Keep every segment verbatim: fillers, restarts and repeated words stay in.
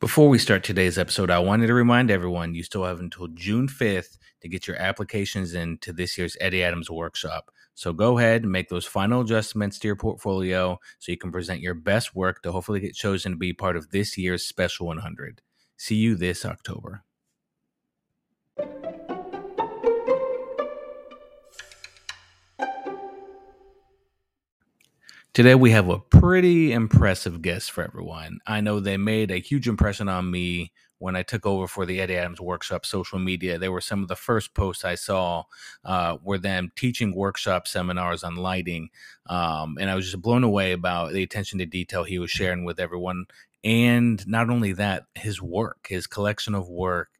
Before we start today's episode, I wanted to remind everyone you still have until June fifth to get your applications in to this year's Eddie Adams Workshop. So go ahead and make those final adjustments to your portfolio so you can present your best work to hopefully get chosen to be part of this year's Special one hundred. See you this October. Today, we have a pretty impressive guest for everyone. I know they made a huge impression on me when I took over for the Eddie Adams Workshop social media. They were some of the first posts I saw uh, were them teaching workshop seminars on lighting. Um, and I was just blown away about the attention to detail he was sharing with everyone. And not only that, his work, his collection of work,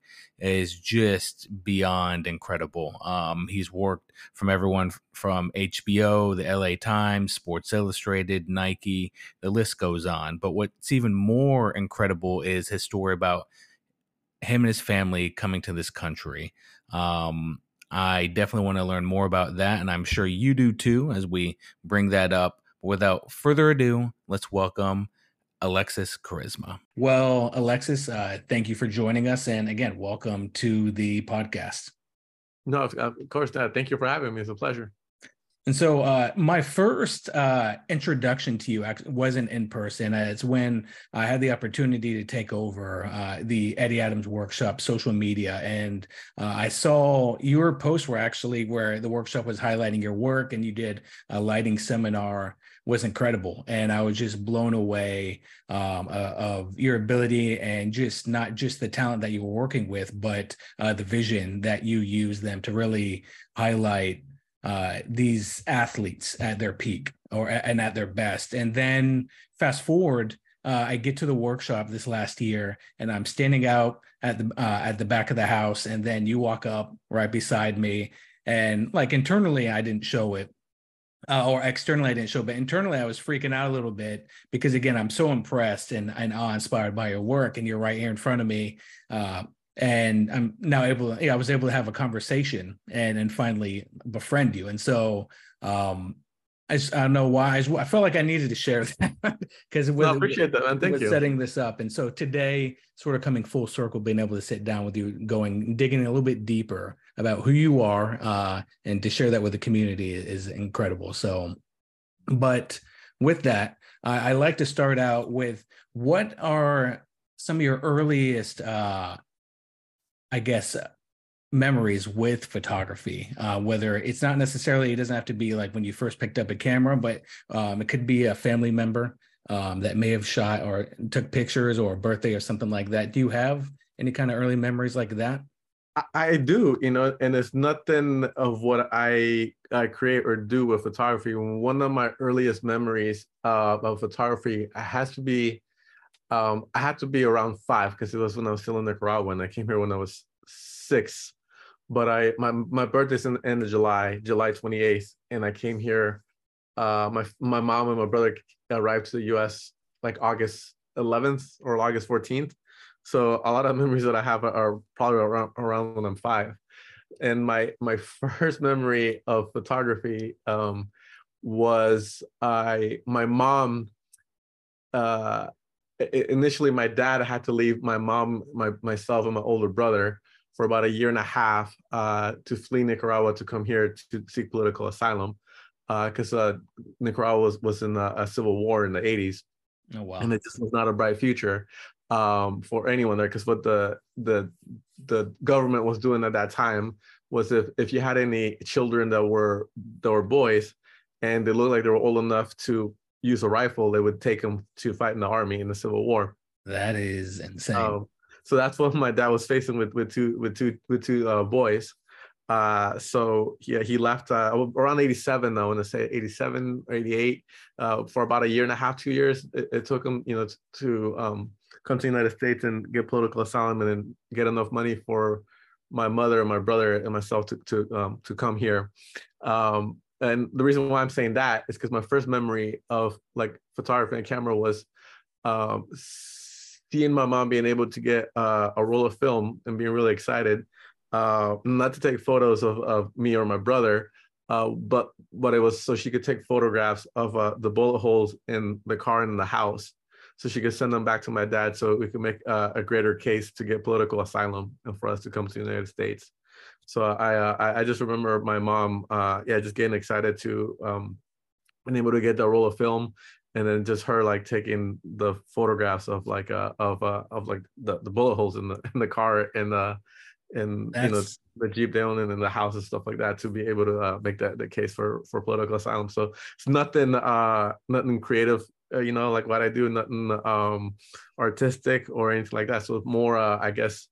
is just beyond incredible. Um, he's worked from everyone from H B O, the L A Times, Sports Illustrated, Nike, the list goes on. But what's even more incredible is his story about him and his family coming to this country. Um, I definitely want to learn more about that, and I'm sure you do too as we bring that up. Without further ado, let's welcome Alexis Cuarezma. Well, Alexis, uh, thank you for joining us. And again, welcome to the podcast. No, of course not. Thank you for having me. It's a pleasure. And so uh, my first uh, introduction to you wasn't in person. It's when I had the opportunity to take over uh, the Eddie Adams Workshop social media. And uh, I saw your posts were actually where the workshop was highlighting your work, and you did a lighting seminar. Was incredible. And I was just blown away um, uh, of your ability and just not just the talent that you were working with, but uh, the vision that you use them to really highlight uh, these athletes at their peak or and at their best. And then fast forward, uh, I get to the workshop this last year, and I'm standing out at the uh, at the back of the house. And then you walk up right beside me, and like internally, I didn't show it. Uh, or externally, I didn't show, but internally, I was freaking out a little bit because, again, I'm so impressed and, and awe-inspired by your work, and you're right here in front of me. Uh, and I'm now able to, you know, I was able to have a conversation and and finally befriend you. And so um, I, just, I don't know why. I, just, I felt like I needed to share that because no, I appreciate that, man. Thank with you. Setting this up. And so today, sort of coming full circle, being able to sit down with you, going, digging a little bit deeper about who you are, uh, and to share that with the community is incredible. So, but with that, I, I like to start out with what are some of your earliest, uh, I guess, memories with photography, uh, whether it's not necessarily, it doesn't have to be like when you first picked up a camera, but um, it could be a family member um, that may have shot or took pictures or a birthday or something like that. Do you have any kind of early memories like that? I do, you know, and it's nothing of what I, I create or do with photography. One of my earliest memories uh, of photography has to be, um, I had to be around five because it was when I was still in Nicaragua, and I came here when I was six. But I my my birthday's in the end of July, July twenty-eighth, and I came here. Uh, my my mom and my brother arrived to the U S like August eleventh or August fourteenth. So a lot of memories that I have are, are probably around, around when I'm five. And my my first memory of photography um, was I my mom, uh, initially my dad had to leave my mom, my myself and my older brother for about a year and a half uh, to flee Nicaragua to come here to seek political asylum. Because uh, uh, Nicaragua was, was in a, a civil war in the eighties. Oh, wow. And it just was not a bright future. Um, for anyone there, because what the the the government was doing at that time was if if you had any children that were that were boys and they looked like they were old enough to use a rifle, they would take them to fight in the army in the Civil War. That is insane. Um, so that's what my dad was facing with with two with two with two uh, boys. Uh, so yeah, he left uh, around eighty-seven. I want to say eighty-seven or eighty-eight uh, for about a year and a half, two years. It, it took him, you know, to um, come to the United States and get political asylum and then get enough money for my mother and my brother and myself to to um, to come here. Um, and the reason why I'm saying that is because my first memory of like photography and camera was um, seeing my mom being able to get uh, a roll of film and being really excited, uh, not to take photos of, of me or my brother, uh, but, but it was so she could take photographs of uh, the bullet holes in the car and in the house. so she could send them back to my dad so we could make uh, a greater case to get political asylum and for us to come to the United States. So I uh, I just remember my mom, uh, yeah, just getting excited to um, being able to get that roll of film, and then just her like taking the photographs of like uh, of uh, of like the, the bullet holes in the in the car and uh, and that's... you know, the Jeep down and in the house and stuff like that, to be able to uh, make that the case for for political asylum. So it's nothing uh, nothing creative, uh, you know, like what I do, nothing um, artistic or anything like that. So it's more, uh, I guess,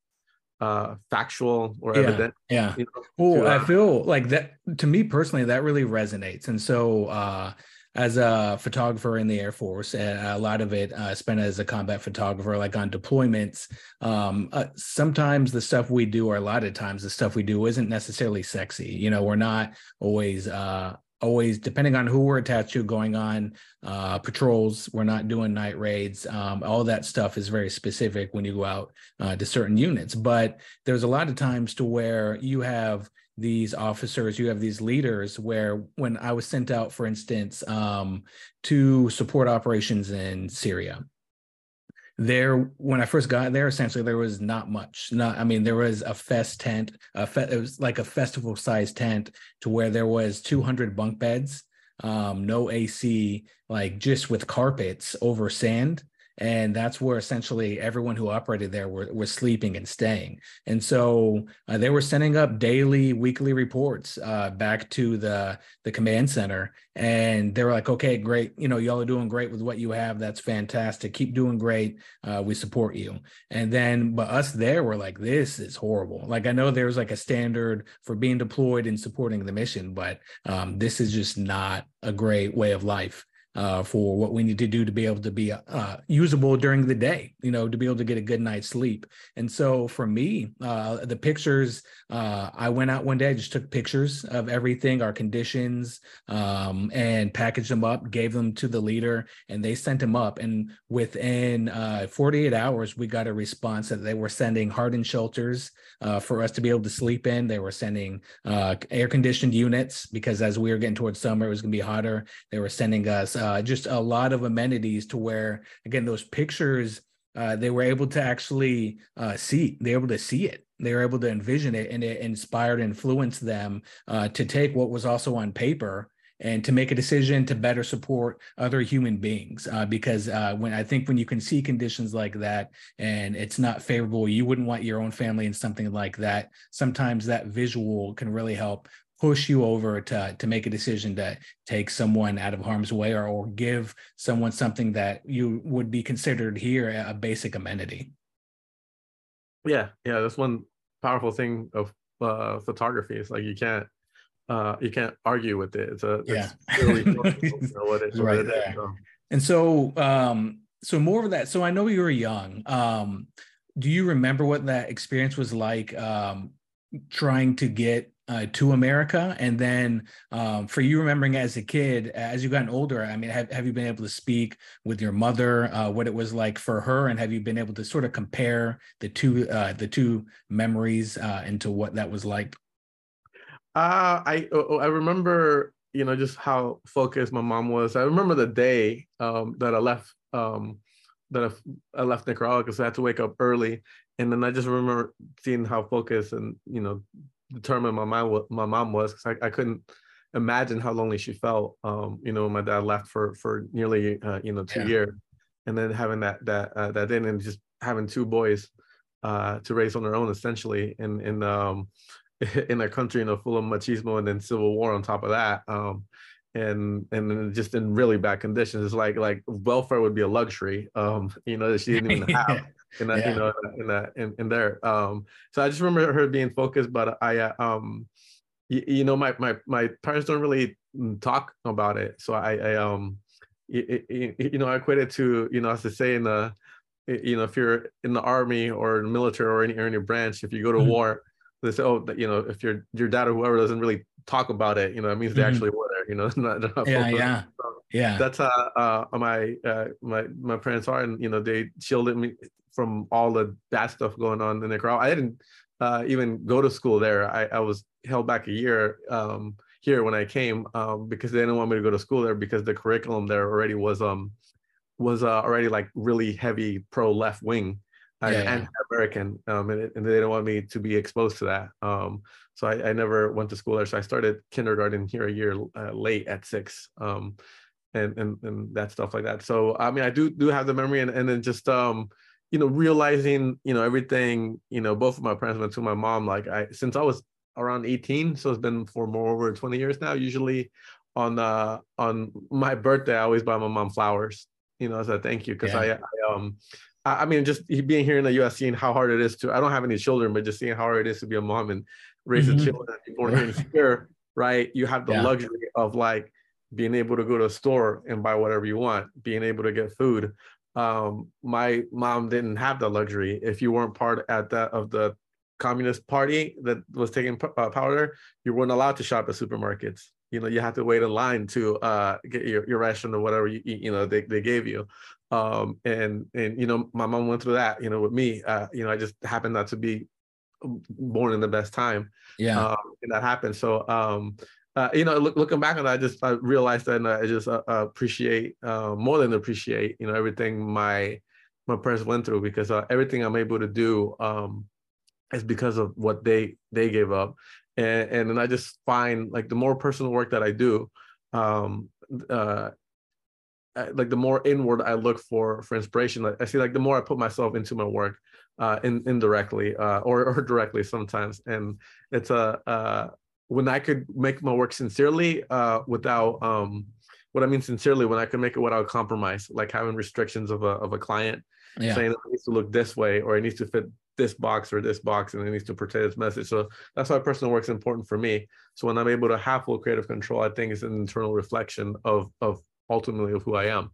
uh factual or yeah, evident. Yeah. You know, well, to, uh, I feel like that, to me personally, that really resonates. And so uh as a photographer in the Air Force, uh, a lot of it uh, spent as a combat photographer, like on deployments. Um, uh, sometimes the stuff we do, or a lot of times the stuff we do, isn't necessarily sexy. You know, we're not always uh always, depending on who we're attached to, going on uh, patrols. We're not doing night raids. Um, all that stuff is very specific when you go out uh, to certain units. But there's a lot of times to where you have these officers, you have these leaders, where when I was sent out, for instance, um, to support operations in Syria, there, when I first got there, essentially there was not much. Not, I mean, there was a fest tent. A fe- it was like a festival-sized tent, to where there was two hundred bunk beds, um, no A C, like just with carpets over sand. And that's where essentially everyone who operated there were, were sleeping and staying. And so uh, they were sending up daily, weekly reports uh, back to the, the command center. And they were like, okay, great. You know, y'all are doing great with what you have. That's fantastic. Keep doing great. Uh, we support you. And then, but us there were like, this is horrible. Like, I know there's like a standard for being deployed and supporting the mission, but um, this is just not a great way of life. Uh, for what we need to do to be able to be uh, usable during the day, you know, to be able to get a good night's sleep. And so for me, uh, the pictures, uh, I went out one day, I just took pictures of everything, our conditions, um, and packaged them up, gave them to the leader, and they sent them up. And within uh, forty-eight hours, we got a response that they were sending hardened shelters uh, for us to be able to sleep in. They were sending uh, air-conditioned units, because as we were getting towards summer, it was going to be hotter. They were sending us uh, Uh, just a lot of amenities, to where, again, those pictures, uh, they were able to actually uh, see, they were able to see it. They were able to envision it, and it inspired and influenced them uh, to take what was also on paper and to make a decision to better support other human beings. Uh, because uh, when I think when you can see conditions like that and it's not favorable, you wouldn't want your own family in something like that. Sometimes that visual can really help push you over to, to make a decision to take someone out of harm's way, or, or give someone something that you would be considered here a basic amenity. Yeah, yeah, that's one powerful thing of uh, photography. It's like you can't uh, you can't argue with it. It's a yeah. It's really you know, what it, what right it there. Is, so. And so um, so more of that. So I know you were young. Um, do you remember what that experience was like? Um, trying to get Uh, to America, and then um, for you remembering as a kid, as you gotten older, I mean, have, have you been able to speak with your mother, uh, what it was like for her, and have you been able to sort of compare the two uh, the two memories uh, into what that was like? Uh, I I remember, you know, just how focused my mom was. I remember the day um, that I left um, that I, I left Nicaragua, because I had to wake up early, and then I just remember seeing how focused and, you know, determined my mom, my mom was, because I, I couldn't imagine how lonely she felt. Um, you know, my dad left for for nearly uh, you know two yeah. years, and then having that that uh, that then and just having two boys uh, to raise on their own, essentially, in in um in a country, you know, full of machismo and then civil war on top of that, um, and and just in really bad conditions. It's like like welfare would be a luxury, um, you know, that she didn't even have. In that, yeah. you know, in that, in, in there. Um, so I just remember her being focused, but I, uh, um, y- you know, my, my, my parents don't really talk about it. So I, I um, y- y- you know, I equated to, you know, as they say in the, you know, if you're in the army or the military or any, or any branch, if you go to mm-hmm. war, they say, oh, you know, if your your dad or whoever doesn't really talk about it, you know, it means they mm-hmm. actually were there, you know. not, not yeah, yeah. So yeah. That's how uh, my uh, my my parents are, and you know, they shielded me from all the bad stuff going on in Nicaragua. I didn't uh, even go to school there. I, I was held back a year um, here when I came um, because they didn't want me to go to school there, because the curriculum there already was um, was uh, already like really heavy pro left wing yeah, and yeah. anti-American, um, and, and they didn't want me to be exposed to that. Um, so I, I never went to school there. So I started kindergarten here a year uh, late at six, um, and, and and that stuff like that. So I mean, I do do have the memory, and and then just um, you know, realizing you know everything. You know, both of my parents went to my mom. Like I since I was around eighteen, so it's been for more over twenty years now. Usually, on uh on my birthday, I always buy my mom flowers. You know, as a thank you, because yeah. I, I um. I mean, just being here in the U S, seeing how hard it is to, I don't have any children, but just seeing how hard it is to be a mom and raise mm-hmm. the children born here in secure, right? You have the yeah. luxury of like being able to go to a store and buy whatever you want, being able to get food. Um, my mom didn't have that luxury. If you weren't part at that of the Communist Party that was taking power there, you weren't allowed to shop at supermarkets. You know, you have to wait in line to uh, get your, your ration or whatever, you, you know, they, they gave you. Um, and, and, you know, my mom went through that, you know, with me, uh, you know, I just happened not to be born in the best time. Yeah. Um, and that happened. So, um, uh, you know, look, looking back on that, I just I realized that, and I just uh, appreciate uh, more than appreciate, you know, everything my my parents went through, because uh, everything I'm able to do um, is because of what they they gave up. And, and then I just find like the more personal work that I do, um, uh, like the more inward I look for for inspiration. Like, I see like the more I put myself into my work, uh, in, indirectly uh, or or directly sometimes. And it's a uh, when I could make my work sincerely uh, without um, what I mean sincerely when I could make it without compromise, like having restrictions of a of a client yeah. saying it needs to look this way or it needs to fit this box or this box, and it needs to portray this message. So that's why personal work is important for me. So when I'm able to have full creative control, I think it's an internal reflection of, of ultimately of who I am.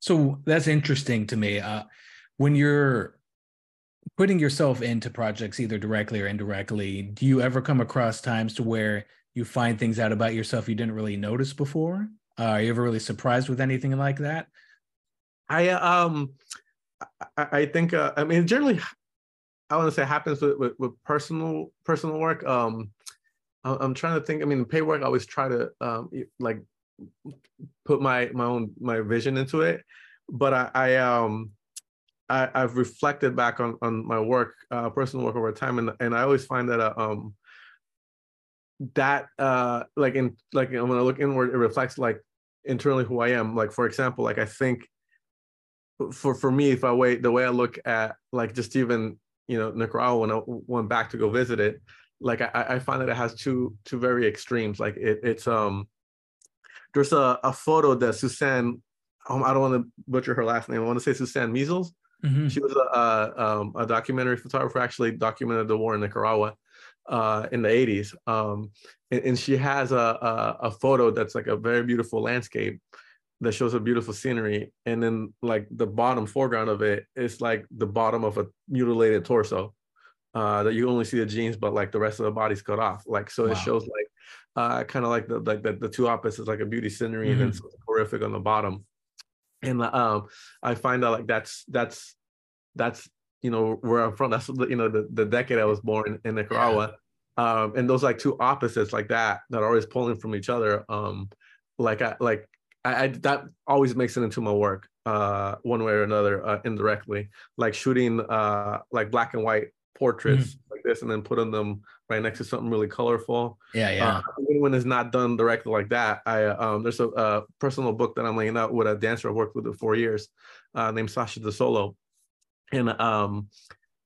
So that's interesting to me. Uh, when you're putting yourself into projects, either directly or indirectly, do you ever come across times to where you find things out about yourself you didn't really notice before? Uh, are you ever really surprised with anything like that? I, um, I, I think, uh, I mean, generally, I want to say it happens with, with, with personal personal work. Um, I, I'm trying to think. I mean, pay work, I always try to um, like put my my own my vision into it. But I, I um I, I've reflected back on on my work, uh, personal work over time, and and I always find that uh, um that uh like in like when I look inward, it reflects like internally who I am. Like for example, like I think for for me, if I wait the way I look at like just even you know, Nicaragua, when I went back to go visit it, like I, I find that it has two two very extremes. Like it, it's, um, there's a, a photo that Suzanne, um, I don't want to butcher her last name. I want to say Suzanne Measles. Mm-hmm. She was a, a, um, a documentary photographer, actually documented the war in Nicaragua uh, in the eighties. Um, and, and she has a, a, a photo that's like a very beautiful landscape that shows a beautiful scenery, and then like the bottom foreground of it is like the bottom of a mutilated torso uh, that you only see the jeans, but like the rest of the body's cut off. Like so, wow. It shows like uh, kind of like the like the, the two opposites, like a beauty scenery mm-hmm. and then something horrific on the bottom. And um, I find out like that's that's that's you know where I'm from. That's you know the, the decade I was born in Nicaragua, yeah. um, and those like two opposites like that that are always pulling from each other. Um, like I like. I, I, that always makes it into my work, uh, one way or another, uh, indirectly. Like shooting, uh, like black and white portraits mm-hmm. like this, and then putting them right next to something really colorful. Yeah, yeah. Uh, even when it's not done directly like that, I um, there's a, a personal book that I'm laying out with a dancer I worked with for four years, uh, named Sasha De Sola, and um,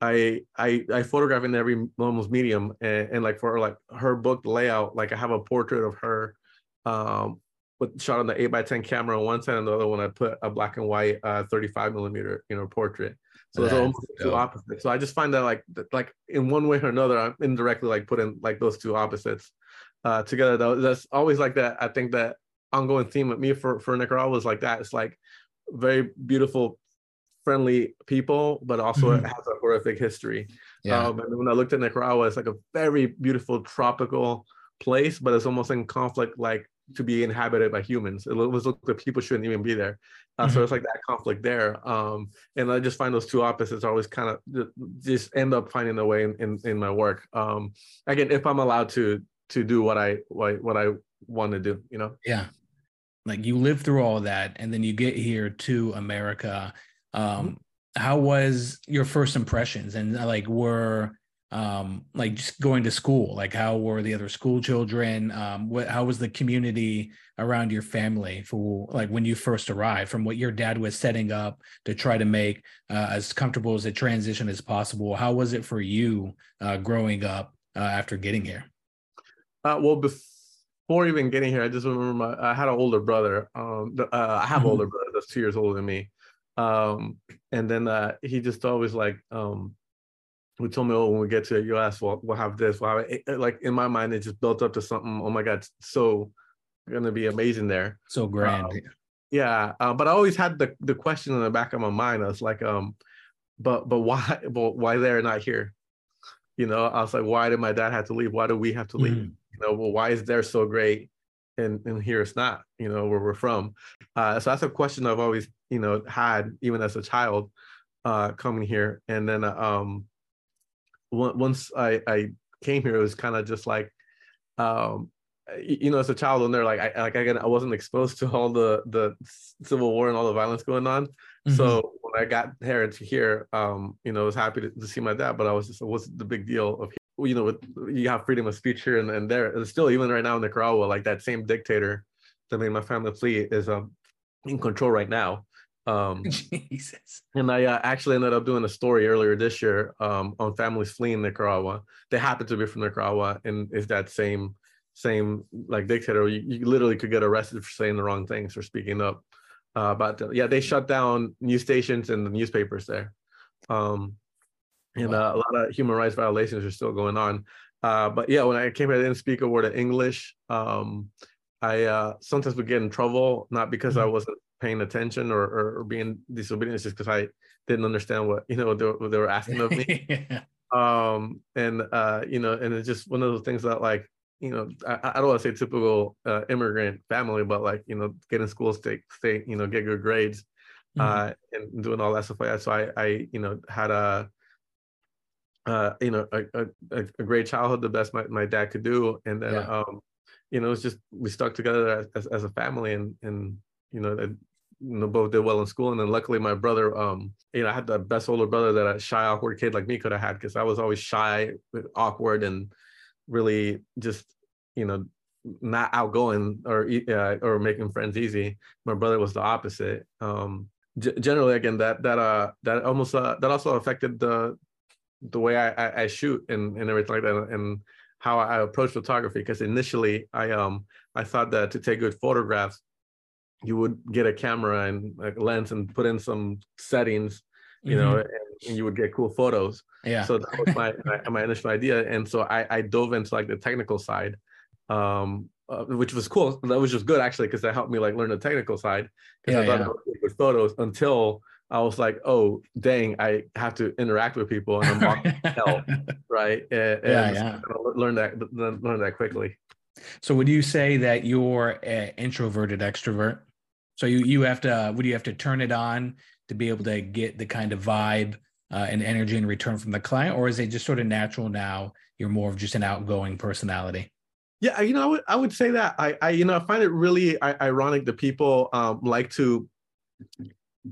I I I photograph in every almost medium, and, and like for like her book layout, like I have a portrait of her. Um, With, shot on the eight by ten camera on one side, and the other one I put a black and white uh, thirty-five millimeter, you know, portrait. So it's almost two opposites. So I just find that like like in one way or another, I'm indirectly like putting like those two opposites uh, together. Though that's always like that. I think that ongoing theme with me for for Nicaragua is like that. It's like very beautiful, friendly people, but also mm-hmm. it has a horrific history. Yeah. Um, and when I looked at Nicaragua, it's like a very beautiful tropical place, but it's almost in conflict, like. To be inhabited by humans. It was like the people shouldn't even be there. Uh, mm-hmm. So it's like that conflict there. Um, and I just find those two opposites always kind of just end up finding their way in, in, in my work. Um, again, if I'm allowed to to do what I what, what I want to do, you know? Yeah. Like, you live through all that, and then you get here to America. Um, how was your first impressions? And like, were um, like just going to school, like how were the other school children? Um, what, how was the community around your family for like when you first arrived, from what your dad was setting up to try to make uh, as comfortable as a transition as possible? How was it for you uh, growing up uh, after getting here? Uh, well, before. Before even getting here, I just remember my, I had an older brother. Um, uh, I have an older brother that's two years older than me. Um, and then uh, he just always like, um, would tell me, oh, when we get to the U S, we'll, we'll have this. We'll have it. It, like in my mind, it just built up to something, oh my God, so going to be amazing there. So grand. Um, yeah. Uh, but I always had the, the question in the back of my mind. I was like, um, but but why, but why they're not here? You know, I was like, why did my dad have to leave? Why do we have to leave? Mm. You know, well, why is there so great and, and here it's not, you know, where we're from? Uh, so that's a question I've always, you know, had even as a child uh, coming here. And then um, once I, I came here, it was kind of just like, um, you know, as a child and they're like, I, like I, I wasn't exposed to all the, the Civil War and all the violence going on. Mm-hmm. So when I got here to here, um, you know, I was happy to, to see my dad, but I was just, what's the big deal of here? You know, with, you have freedom of speech here and, and there. It's still, even right now in Nicaragua, like that same dictator that made my family flee is um, in control right now. Um, Jesus. And I uh, actually ended up doing a story earlier this year um, on families fleeing Nicaragua. They happen to be from Nicaragua, and it's that same, same like dictator. You, you literally could get arrested for saying the wrong things or speaking up. Uh, but yeah, they shut down news stations and the newspapers there. Um, And uh, a lot of human rights violations are still going on. Uh, but yeah, when I came here, I didn't speak a word of English. Um, I uh, sometimes would get in trouble, not because mm-hmm. I wasn't paying attention or, or, or being disobedient, it's just because I didn't understand what, you know, what they, what they were asking of me. yeah. um, and, uh, you know, and it's just one of those things that like, you know, I, I don't want to say typical uh, immigrant family, but like, you know, get in school, stay, stay you know, get good grades mm-hmm. uh, and doing all that stuff like that. So I, I you know, had a, Uh, you know, a, a, a great childhood, the best my, my dad could do. And then, yeah. um, you know, it's just, we stuck together as, as a family and, and you know, that, you know, both did well in school. And then luckily my brother, um, you know, I had the best older brother that a shy, awkward kid like me could have had, because I was always shy, awkward, and really just, you know, not outgoing or, uh, or making friends easy. My brother was the opposite. Um, g- generally, again, that, that, uh, that almost, uh, that also affected the, the way I, I, I shoot and, and everything like that, and how I approach photography. Because initially I um I thought that to take good photographs, you would get a camera and a lens and put in some settings, you mm-hmm. know, and, and you would get cool photos. Yeah. So that was my, my, my initial idea. And so I, I dove into like the technical side, um, uh, which was cool. That was just good actually, because that helped me like learn the technical side. Because yeah, I thought yeah. I would take good photos until I was like, oh, dang, I have to interact with people and I'm walking hell, right? And, yeah, and yeah. So learn that, learn that quickly. So would you say that you're an introverted extrovert? So you, you have to, would you have to turn it on to be able to get the kind of vibe uh, and energy in return from the client? Or is it just sort of natural now? You're more of just an outgoing personality? Yeah, you know, I would, I would say that. I, I you know, I find it really ironic that people um, like to...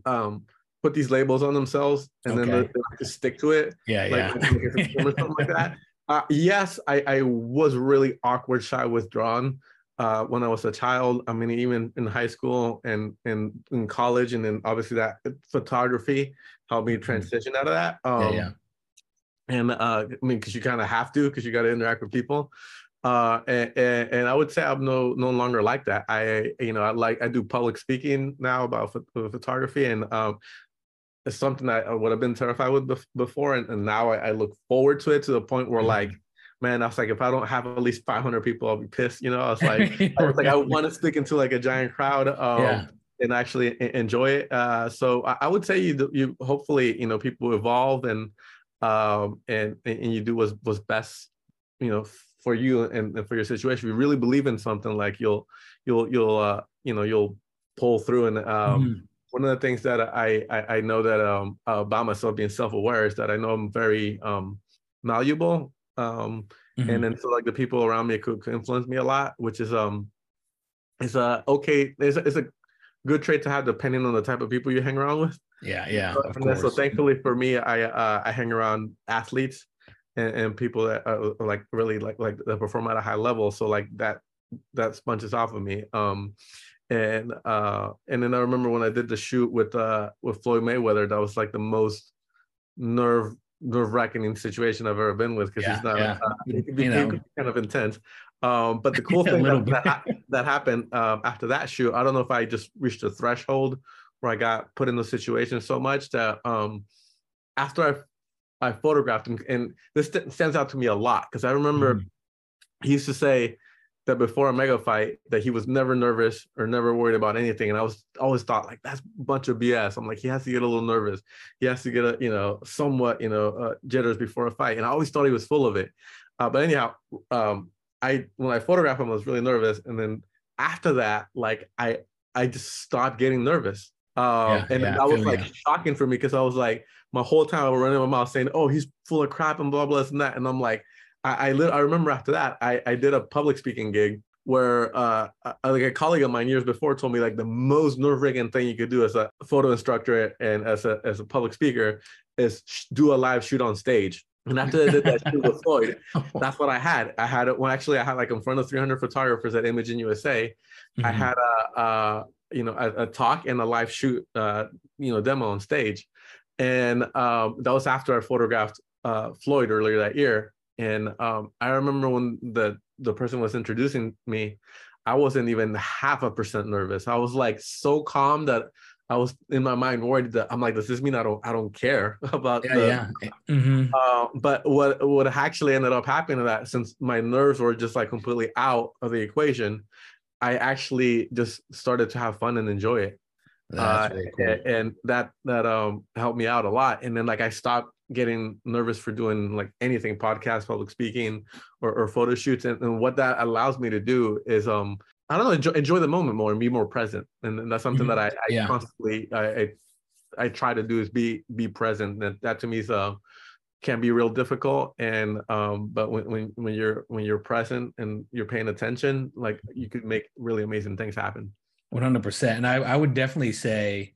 Um, put these labels on themselves and okay. then they, they like to stick to it. Yeah, like, yeah. Like, or something like that. Uh, yes, I, I was really awkward, shy, withdrawn uh, when I was a child. I mean, even in high school and, and in college, and then obviously that photography helped me transition out of that. Um, yeah, yeah. And uh, I mean, because you kind of have to, because you got to interact with people. Uh, and, and, and I would say I'm no no longer like that. I you know I like I do public speaking now about ph- photography, and um, it's something that I would have been terrified with bef- before, and, and now I, I look forward to it to the point where mm-hmm. like, man, I was like, if I don't have at least five hundred people, I'll be pissed. You know, I was like, I was like, I want to stick into like a giant crowd um, yeah. and actually enjoy it. Uh, so I, I would say you you hopefully you know people evolve and um and and you do what's what's best, you know. For you and, and for your situation. We really believe in something, like you'll you'll you'll uh you know you'll pull through. And um mm-hmm. one of the things that I, I I know that um about myself being self-aware is that I know I'm very um malleable um mm-hmm. and then so like the people around me could, could influence me a lot, which is um it's a okay, it's a, it's a good trait to have depending on the type of people you hang around with. Yeah, yeah. So, of course. So thankfully for me, I uh, I hang around athletes and, and people that are like really like like that perform at a high level. So like that that sponges off of me. Um, and uh, and then I remember when I did the shoot with uh with Floyd Mayweather, that was like the most nerve nerve wracking situation I've ever been with, because yeah, he's not yeah. uh, it became you know. kind of intense. Um, but the cool thing that, that, that happened um, after that shoot, I don't know if I just reached a threshold where I got put in the situation so much that um, after I I photographed him, and this stands out to me a lot because I remember mm. he used to say that before a mega fight that he was never nervous or never worried about anything, and I was always thought like that's a bunch of B S. I'm like, he has to get a little nervous, he has to get a you know somewhat you know uh, jitters before a fight, and I always thought he was full of it. Uh, but anyhow, um, I when I photographed him, I was really nervous, and then after that, like I I just stopped getting nervous. Um, yeah, and yeah, that was like yeah. shocking for me because I was like, my whole time I was running my mouth saying, oh, he's full of crap and blah, blah, and that. And I'm like, I I, lit- I remember after that, I, I did a public speaking gig where uh, a, like a colleague of mine years before told me like the most nerve-wracking thing you could do as a photo instructor and as a, as a public speaker is sh- do a live shoot on stage. And after I did that shoot with Floyd, that's what I had. I had, well, actually I had like in front of three hundred photographers at Image in U S A, mm-hmm. I had a, a you know, a, a talk and a live shoot, uh, you know, demo on stage. And um, that was after I photographed uh, Floyd earlier that year. And um, I remember when the, the person was introducing me, I wasn't even half a percent nervous. I was like so calm that I was in my mind worried that I'm like, does this mean I don't I don't care about yeah, the, yeah. Mm-hmm. Uh, but what what actually ended up happening to that, since my nerves were just like completely out of the equation, I actually just started to have fun and enjoy it. That's uh, really cool. and, and that that um helped me out a lot. And then like I stopped getting nervous for doing like anything, podcast, public speaking, or, or photo shoots. And, and what that allows me to do is um I don't know enjoy, enjoy the moment more and be more present. And, and that's something mm-hmm. that I, I yeah. constantly I, I I try to do is be be present. And that to me is uh can be real difficult, and um but when, when when you're when you're present and you're paying attention, like you could make really amazing things happen. One hundred percent. And I, I would definitely say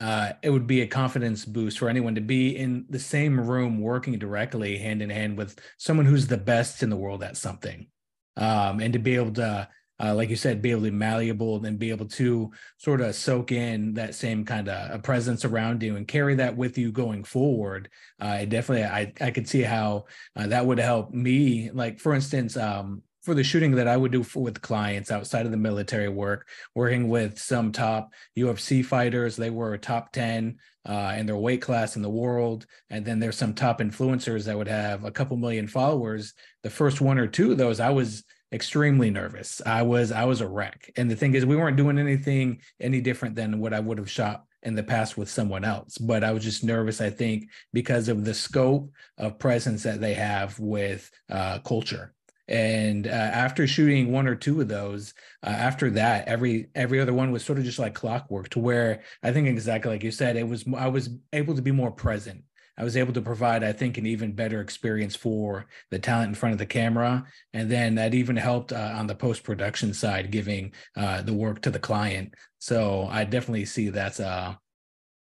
uh it would be a confidence boost for anyone to be in the same room working directly hand in hand with someone who's the best in the world at something, um and to be able to uh, like you said, be able to be malleable and be able to sort of soak in that same kind of presence around you and carry that with you going forward. Uh, I definitely, I, I could see how uh, that would help me. Like, for instance, um, for the shooting that I would do for, with clients outside of the military work, working with some top U F C fighters, they were top ten uh, in their weight class in the world. And then there's some top influencers that would have a couple million followers. The first one or two of those, I was extremely nervous. I was I was a wreck. And the thing is, we weren't doing anything any different than what I would have shot in the past with someone else. But I was just nervous, I think, because of the scope of presence that they have with uh, culture. And uh, after shooting one or two of those, uh, after that, every every other one was sort of just like clockwork, to where I think exactly like you said, it was I was able to be more present. I was able to provide, I think, an even better experience for the talent in front of the camera. And then that even helped uh, on the post-production side, giving uh, the work to the client. So I definitely see that's uh,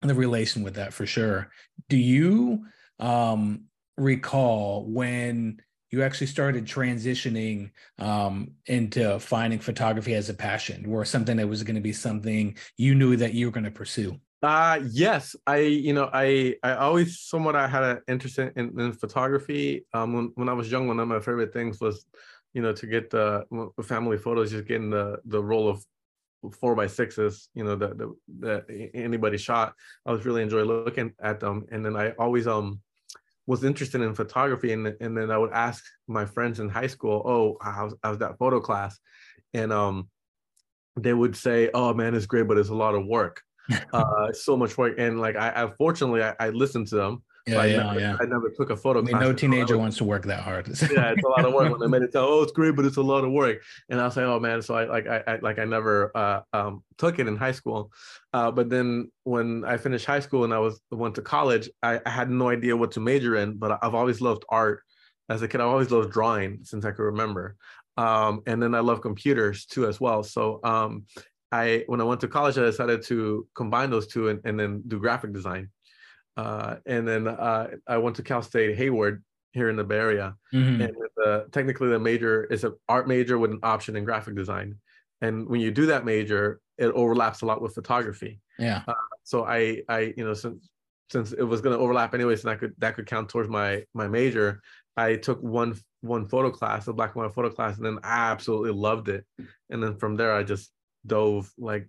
the relation with that for sure. Do you um, recall when you actually started transitioning um, into finding photography as a passion, or something that was going to be something you knew that you were going to pursue? Uh, yes, I, you know, I, I always somewhat, I had an interest in, in, in photography. Um, when, when I was young, one of my favorite things was, you know, to get the family photos, just getting the, the roll of four by sixes, you know, that, that anybody shot. I was really enjoying looking at them. And then I always, um, was interested in photography. And, and then I would ask my friends in high school, oh, how's, how's that photo class? And, um, they would say, oh man, it's great, but it's a lot of work. uh so much work. And like I, I fortunately I, I listened to them. Yeah, so I, yeah, never, yeah. I never took a photo I mean, class. No teenager wants to work that hard. Yeah, it's a lot of work. When they made it tell, oh, it's great, but it's a lot of work. And I was like, oh man, so I like I, I like I never uh um took it in high school. Uh but then when I finished high school and I was went to college, I, I had no idea what to major in, but I've always loved art. As a kid, I always loved drawing since I could remember. Um, and then I love computers too as well. So um, I, when I went to college, I decided to combine those two and, and then do graphic design. Uh, and then uh, I went to Cal State Hayward here in the Bay Area. Mm-hmm. And with, uh, technically the major is an art major with an option in graphic design. And when you do that major, it overlaps a lot with photography. Yeah. Uh, so I, I, you know, since, since it was going to overlap anyways, and I could, that could count towards my, my major, I took one, one photo class, a black and white photo class, and then I absolutely loved it. And then from there, I just dove like,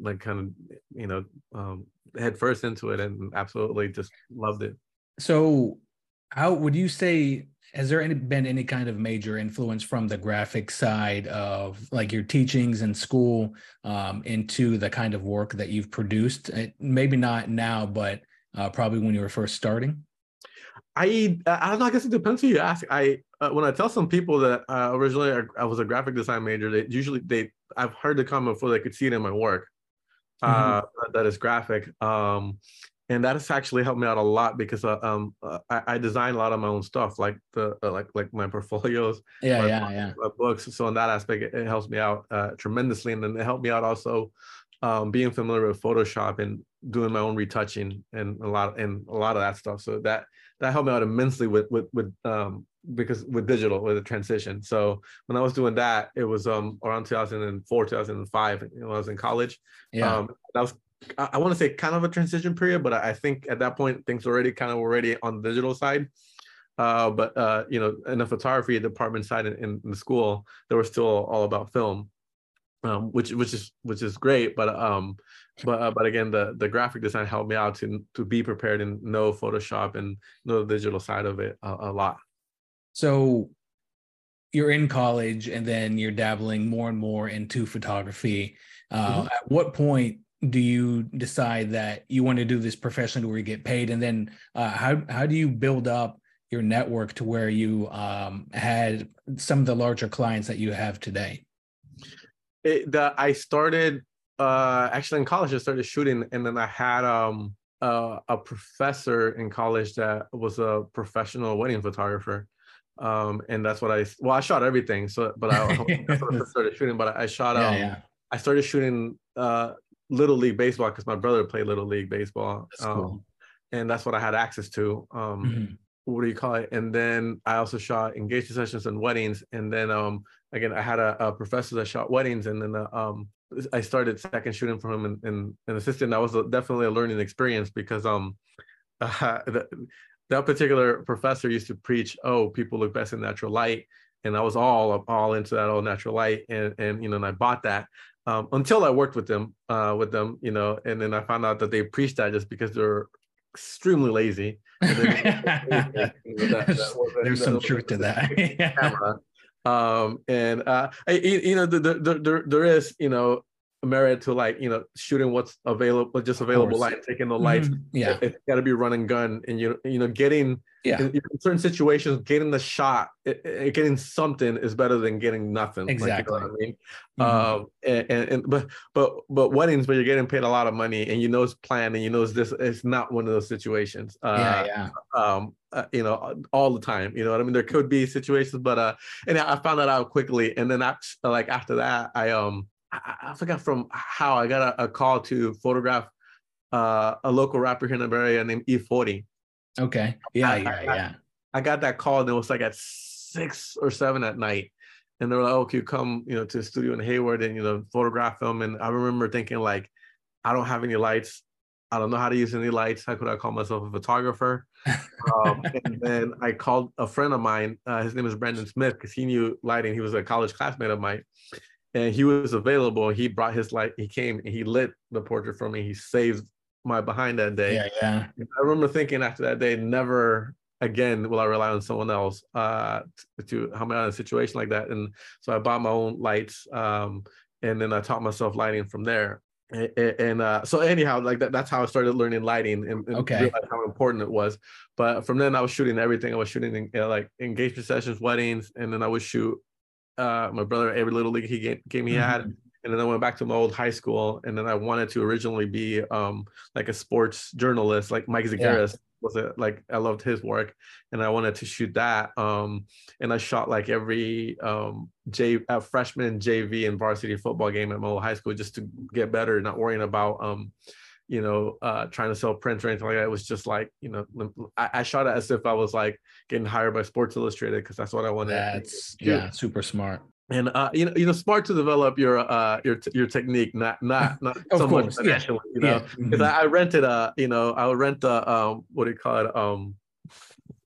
like kind of, you know, um, head first into it and absolutely just loved it. So how would you say, has there any, been any kind of major influence from the graphic side of like your teachings in school um, into the kind of work that you've produced? Maybe not now, but uh, probably when you were first starting? I, I don't know, I guess it depends who you ask. I, uh, when I tell some people that uh, originally I, I was a graphic design major, they usually, they, I've heard the comment before they could see it in my work, uh, mm-hmm. that is graphic. Um, And that has actually helped me out a lot because uh, um, uh, I, I design a lot of my own stuff, like the uh, like like my portfolios, yeah, my, yeah, my, yeah. my books. So in that aspect, it, it helps me out uh, tremendously. And then it helped me out also um, being familiar with Photoshop and doing my own retouching and a lot and a lot of that stuff. So that that helped me out immensely with with with um, because with digital with the transition. So when I was doing that, it was um, around two thousand four, two thousand five when I was in college. Yeah, um, that was. I want to say kind of a transition period, but I think at that point, things already kind of already on the digital side. Uh, but, uh, you know, in the photography department side in, in the school, they were still all about film, um, which which is which is great. But um, but uh, but again, the, the graphic design helped me out to, to be prepared and know Photoshop and know the digital side of it a, a lot. So you're in college and then you're dabbling more and more into photography. Uh, mm-hmm. At what point do you decide that you want to do this professionally where you get paid? And then uh, how, how do you build up your network to where you um, had some of the larger clients that you have today? It, the, I started, uh, actually in college, I started shooting. And then I had um, uh, a professor in college that was a professional wedding photographer. Um, and that's what I, well, I shot everything. So, but I, that's what I started shooting, but I shot, um, yeah, yeah. I started shooting, uh, Little League Baseball because my brother played Little League Baseball. That's cool. Um, and that's what I had access to. Um, mm-hmm. What do you call it? And then I also shot engagement sessions and weddings. And then um, again, I had a, a professor that shot weddings. And then uh, um, I started second shooting for him and, and an assistant. That was a, definitely a learning experience because um, uh, that, that particular professor used to preach, oh, people look best in natural light. And I was all all into that all natural light. And, and you know, and I bought that. Um, until I worked with them, uh, with them, you know, and then I found out that they preached that just because they're extremely lazy. They, that, that There's some truth to that. um, and uh, I, you know, there, there, there, there is, you know, merit to like, you know, shooting what's available, just available light, taking the lights. Mm-hmm. Yeah, it, it's got to be run and gun, and you, you know, getting yeah. in, in certain situations, getting the shot, it, it, getting something is better than getting nothing. Exactly. Like, you know what I mean? Mm-hmm. Um, and, and and but but but weddings, but you're getting paid a lot of money, and you know it's planned, and you know it's this. It's not one of those situations. Uh, yeah, yeah. Um, uh, you know, all the time. You know what I mean? There could be situations, but uh, and I found that out quickly, and then I like after that, I um. I forgot from how I got a, a call to photograph uh, a local rapper here in the Bay Area named E forty. Okay. Yeah, I, yeah, I, yeah. I got that call and it was like at six or seven at night. And they were like, oh, can you come, you know, to the studio in Hayward and, you know, photograph them? And I remember thinking like, I don't have any lights. I don't know how to use any lights. How could I call myself a photographer? um, and then I called a friend of mine. Uh, his name is Brandon Smith because he knew lighting. He was a college classmate of mine. And he was available. He brought his light. He came and he lit the portrait for me. He saved my behind that day. Yeah, yeah. I remember thinking after that day, never again will I rely on someone else uh, to help me out in a situation like that. And so I bought my own lights, um, and then I taught myself lighting from there. And, and uh, so anyhow, like that, that's how I started learning lighting and, and okay. realized how important it was. But from then, I was shooting everything. I was shooting in, uh, like engagement sessions, weddings, and then I would shoot. Uh, my brother, every little league he gave, game he mm-hmm. had, and then I went back to my old high school, and then I wanted to originally be um, like a sports journalist, like Mike Zagaris. was a, like, I loved his work and I wanted to shoot that. Um, and I shot like every um, J uh, freshman J V and varsity football game at my old high school just to get better, not worrying about, um, you know, uh, trying to sell prints or anything like that. It was just like, you know, I, I shot it as if I was like getting hired by Sports Illustrated because that's what I wanted. That's, yeah, super smart. And uh, you know, you know, smart to develop your uh, your your technique, not not not so much financially, yeah. you know. Because yeah. mm-hmm. I, I rented a, you know, I would rent a um, what do you call it, um,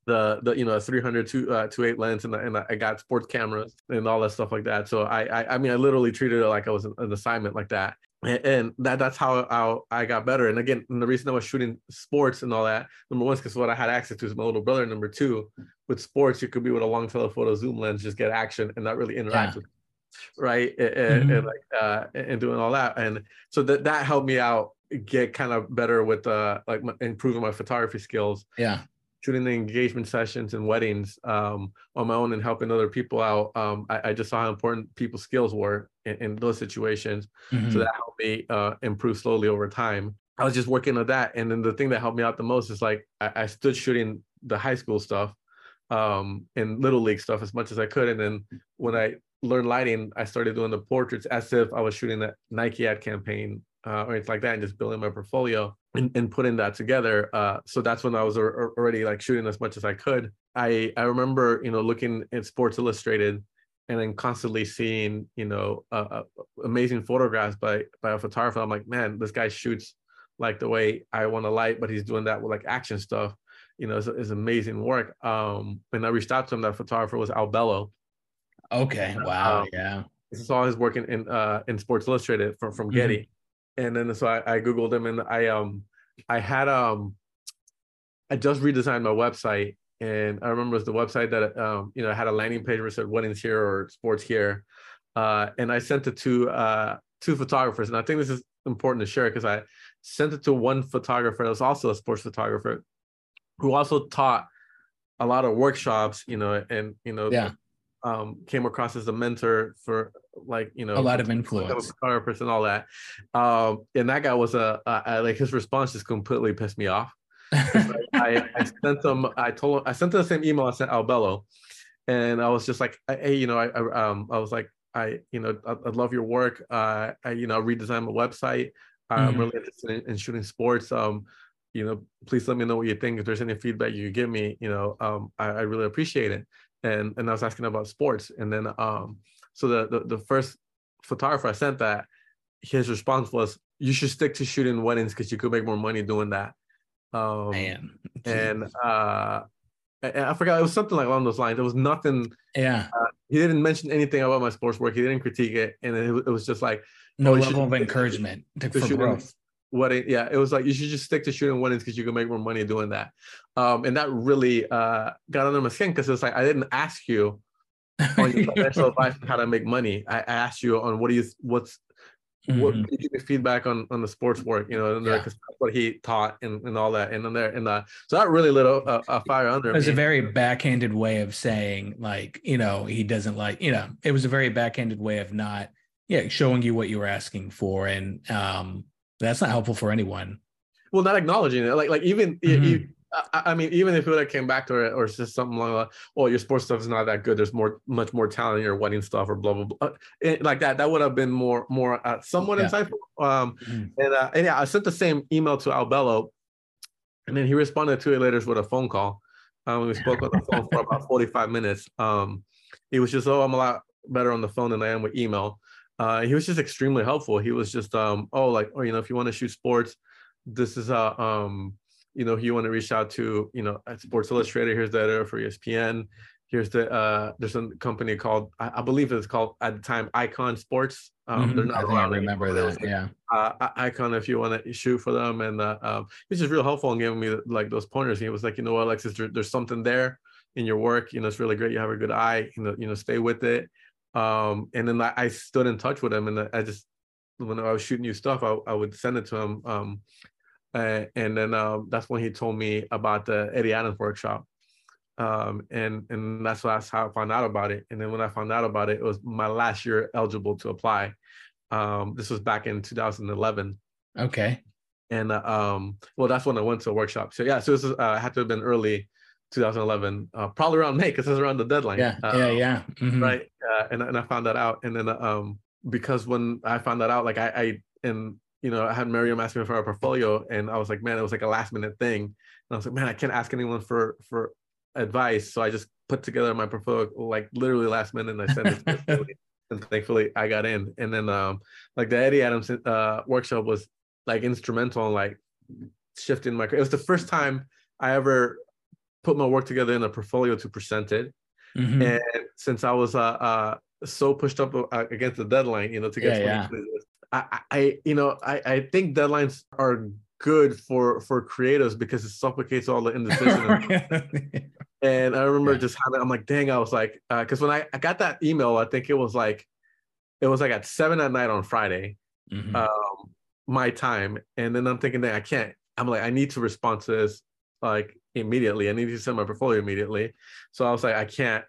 the the you know, a three hundred two eight lens, and and I got sports cameras and all that stuff like that. So I I, I mean, I literally treated it like I was an, an assignment like that, and, and that that's how, how I got better. And again, and the reason I was shooting sports and all that, number one, is because what I had access to is my little brother. Number two, with sports, you could be with a long telephoto zoom lens, just get action and not really interact yeah. with it, right? And, mm-hmm. and like uh, and doing all that, and so that that helped me out get kind of better with uh, like my, improving my photography skills. Yeah, shooting the engagement sessions and weddings um, on my own and helping other people out. Um, I, I just saw how important people's skills were in, in those situations, mm-hmm. so that helped me uh, improve slowly over time. I was just working on that, and then the thing that helped me out the most is like I, I stood shooting the high school stuff. Um, and little league stuff as much as I could. And then when I learned lighting, I started doing the portraits as if I was shooting that Nike ad campaign uh, or anything like that, and just building my portfolio and, and putting that together. Uh, so that's when I was ar- already like shooting as much as I could. I, I remember, you know, looking at Sports Illustrated and then constantly seeing, you know, uh, amazing photographs by, by a photographer. I'm like, man, this guy shoots like the way I want to light, but he's doing that with like action stuff. You know, it's, it's amazing work. Um, and I reached out to him. That photographer was Al Bello. Okay. Wow. Um, yeah. This is all his work in in, uh, in Sports Illustrated from from Getty. Mm-hmm. And then so I, I googled him, and I um I had um I just redesigned my website, and I remember it was the website that um you know had a landing page where it said weddings here or sports here, uh, and I sent it to uh two photographers, and I think this is important to share because I sent it to one photographer that was also a sports photographer, who also taught a lot of workshops, you know, and, you know, yeah. um, came across as a mentor for like, you know, a lot of influence and all that. Um, and that guy was a, a, a, like his response just completely pissed me off. Like, I, I sent him, I told him, I sent him the same email I sent Al Bello. And I was just like, hey, you know, I, I, um, I was like, I, you know, I, I love your work. Uh, I, you know, redesigned my website. I'm mm-hmm. really interested in, in shooting sports. Um, you know, please let me know what you think. If there's any feedback you give me, you know, um, I, I really appreciate it. And and I was asking about sports. And then, um, so the, the the first photographer I sent that, his response was, you should stick to shooting weddings because you could make more money doing that. Um, Man. And, uh, and I forgot, it was something like along those lines. There was nothing. Yeah. Uh, he didn't mention anything about my sports work. He didn't critique it. And it, it was just like. No oh, level of encouragement to, to for growth. What it, yeah, it was like, you should just stick to shooting weddings because you can make more money doing that. Um, and that really uh, got under my skin because it's like, I didn't ask you on your financial advice on how to make money. I asked you on what do you, what's, mm-hmm. what you give me feedback on, on the sports work, you know, and yeah. that's what he taught and, and all that. And then there, and uh, so that really lit a, a, a fire under me. It was me. A very backhanded way of saying like, you know, he doesn't like, you know, it was a very backhanded way of not, yeah, showing you what you were asking for. And, um, that's not helpful for anyone. Well, not acknowledging it, like like even mm-hmm. you, I, I mean, even if it would have came back to it, or it's just something like, "Oh, your sports stuff is not that good. There's more, much more talent in your wedding stuff," or blah blah blah, it, like that. That would have been more, more uh, somewhat yeah. insightful. Um, mm-hmm. and, uh, and yeah, I sent the same email to Al Bello, and then he responded to it later with a phone call. Um, we spoke on the phone for about forty-five minutes. Um, he was just, "Oh, I'm a lot better on the phone than I am with email." Uh, he was just extremely helpful. He was just, um, oh, like, oh, you know, if you want to shoot sports, this is, uh, um, you know, you want to reach out to, you know, Sports Illustrated. Here's the editor for E S P N. Here's the, uh, there's a company called, I, I believe it's called at the time, Icon Sports. Um, mm-hmm. They're not I, think I remember that, yeah. Uh, Icon, if you want to shoot for them. And uh, um, he was just real helpful in giving me like those pointers. He was like, you know what, Alexis, there, there's something there in your work. You know, it's really great. You have a good eye, you know, you know, stay with it. Um, and then I, I stood in touch with him, and I just, when I was shooting new stuff, I, I would send it to him. Um, and, and then uh, that's when he told me about the Eddie Adams Workshop. Um, and and that's, that's how I found out about it. And then when I found out about it, it was my last year eligible to apply. Um, this was back in two thousand eleven. Okay. And um, well, that's when I went to a workshop. So yeah, so this is, uh, had to have been early twenty eleven, uh, probably around May, because that's around the deadline. Yeah, uh, yeah, yeah. Mm-hmm. Right, uh, and and I found that out. And then um, because when I found that out, like I, I and you know, I had Miriam ask me for our portfolio, and I was like, man, it was like a last minute thing. And I was like, man, I can't ask anyone for for advice. So I just put together my portfolio like literally last minute, and I sent it to Philly, and thankfully I got in. And then um, like the Eddie Adams uh, workshop was like instrumental in like shifting my career. It was the first time I ever put my work together in a portfolio to present it. Mm-hmm. And since I was uh, uh, so pushed up against the deadline, you know, to get yeah, yeah. I, I, you know, I, I think deadlines are good for, for creatives because it suffocates all the indecision. And I remember yeah. just having, I'm like, dang, I was like, uh, cause when I, I got that email, I think it was like, it was like at seven at night on Friday, mm-hmm. um, my time. And then I'm thinking that I can't, I'm like, I need to respond to this like immediately. I need to send my portfolio immediately. So I was like, I can't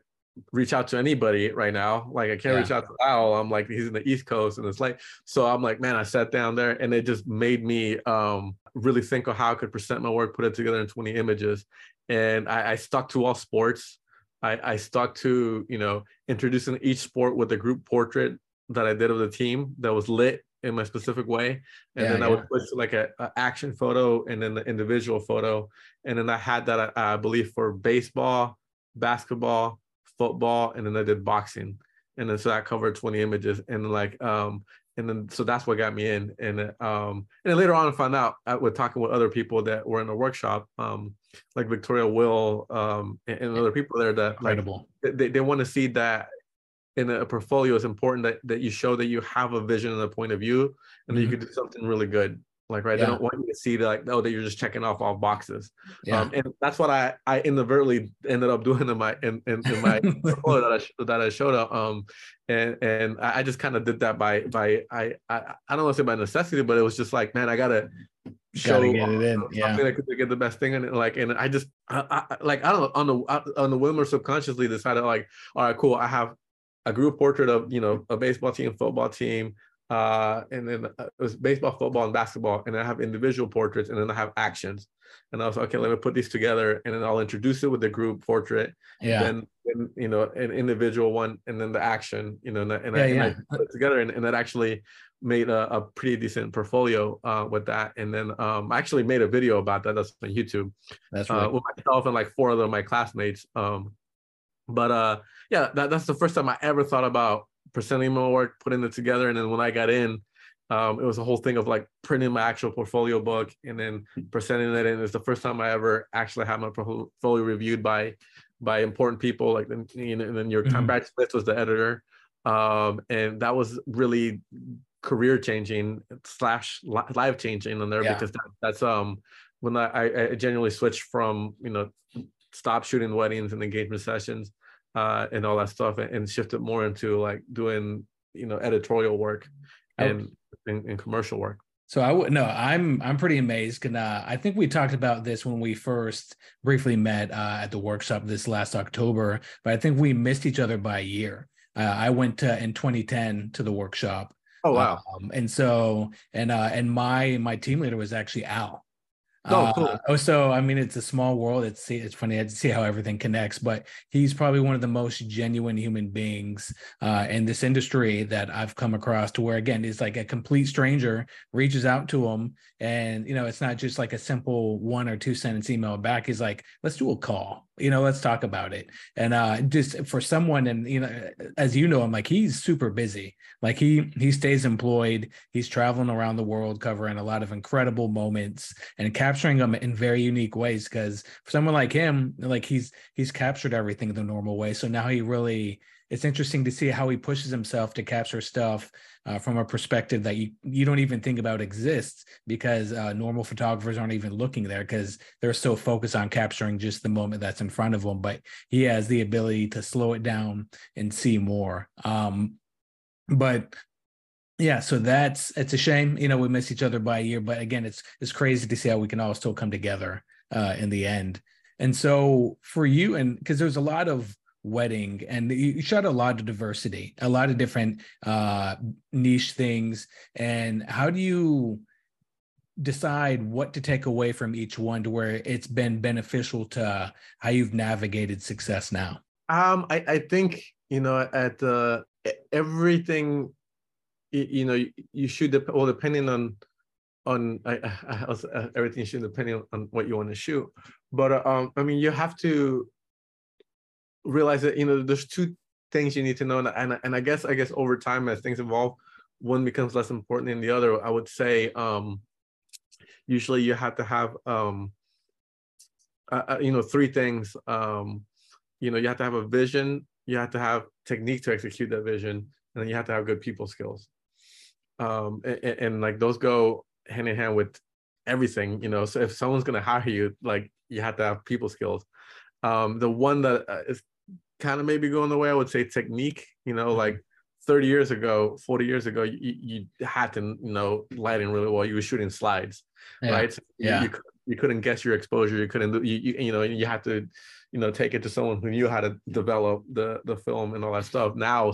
reach out to anybody right now. Like I can't yeah. reach out to Al. I'm like, he's in the East Coast and it's like, so I'm like, man, I sat down there and it just made me um, really think of how I could present my work, put it together in twenty images. And I, I stuck to all sports. I, I stuck to, you know, introducing each sport with a group portrait that I did of the team that was lit in my specific way. And yeah, then I yeah. would push like a, a action photo and then the individual photo. And then I had that, I, I believe, for baseball, basketball, football, and then I did boxing. And then so that covered twenty images. And like, um, and then so that's what got me in. And um, and then later on I found out I was talking with other people that were in the workshop, um, like Victoria Will um, and, and other people there that Incredible. like they, they want to see that in a portfolio. It's important that, that you show that you have a vision and a point of view, and mm-hmm. that you could do something really good. Like, right. Yeah. They don't want you to see that, like, oh, that you're just checking off all boxes. Yeah. Um, and that's what I, I inadvertently ended up doing in my, in, in, in my portfolio that I, that I showed up. Um, and, and I just kind of did that by, by, I, I, I don't want to say by necessity, but it was just like, man, I got to show gotta get it in. Yeah. something that could get the best thing in it. Like, and I just, I, I, like, I don't know, on the, on the whim or subconsciously decided like, all right, cool. I have a group portrait of, you know, a baseball team, football team, Uh, and then it was baseball, football, and basketball. And I have individual portraits, and then I have actions. And I was like, okay, let me put these together, and then I'll introduce it with the group portrait. Yeah. And then, you know, an individual one, and then the action, you know, and, and, yeah, I, yeah. and I put it together. And, and that actually made a, a pretty decent portfolio uh, with that. And then um, I actually made a video about that. That's on YouTube. That's right. Uh, with myself and like four other of my classmates. Um, but uh, yeah, that, that's the first time I ever thought about presenting my work, putting it together. And then when I got in, um, it was a whole thing of like printing my actual portfolio book and then presenting it. And it's the first time I ever actually had my portfolio reviewed by by important people. Like, you know, and then your mm-hmm. Brad Smith was the editor. Um, and that was really career changing slash life changing on there yeah. because that, that's um when I, I genuinely switched from, you know, stop shooting weddings and engagement sessions Uh, and all that stuff, and, and shifted more into like doing, you know, editorial work and, and, and commercial work. So I would no, I'm I'm pretty amazed. And uh, I think we talked about this when we first briefly met uh, at the workshop this last October, but I think we missed each other by a year. Uh, I went to, in twenty ten to the workshop. Oh wow! Um, and so and uh, and my my team leader was actually Al. Oh, cool. Uh, so, I mean, it's a small world. It's it's funny to see how everything connects, but he's probably one of the most genuine human beings uh, in this industry that I've come across, to where, again, it's like a complete stranger reaches out to him. And, you know, it's not just like a simple one or two sentence email back. He's like, let's do a call. You know, let's talk about it. And uh, just for someone, and, you know, as you know, I'm like, he's super busy. Like he, he stays employed. He's traveling around the world, covering a lot of incredible moments and capturing them in very unique ways. Cause for someone like him, like he's, he's captured everything the normal way. So now he really, it's interesting to see how he pushes himself to capture stuff uh, from a perspective that you, you don't even think about exists, because uh, normal photographers aren't even looking there because they're so focused on capturing just the moment that's in front of them. But he has the ability to slow it down and see more. Um, but yeah, so that's, it's a shame, you know, we miss each other by a year, but again, it's, it's crazy to see how we can all still come together uh, in the end. And so for you, and cause there's a lot of wedding, and you shot a lot of diversity, a lot of different uh niche things. And how do you decide what to take away from each one to where it's been beneficial to how you've navigated success now? Um, I, I think, you know, at uh, everything, you, you know, you, you should, dep- well, depending on, on I, I, I was, uh, everything should depending on what you want to shoot. But uh, um, I mean, you have to realize that, you know, there's two things you need to know. And, and, and I guess, I guess over time, as things evolve, one becomes less important than the other. I would say, um, usually you have to have, um, uh, you know, three things. Um, you know, you have to have a vision, you have to have technique to execute that vision, and then you have to have good people skills. Um, and, and like those go hand in hand with everything, you know. So if someone's going to hire you, like you have to have people skills. Um, the one that is kind of maybe going the way, I would say technique, you know, like thirty years ago, forty years ago, you, you had to know lighting really well. You were shooting slides, yeah. right? So yeah. You, you, you couldn't guess your exposure. You couldn't, do, you, you, you know, you had to, you know, take it to someone who knew how to develop the, the film and all that stuff. Now,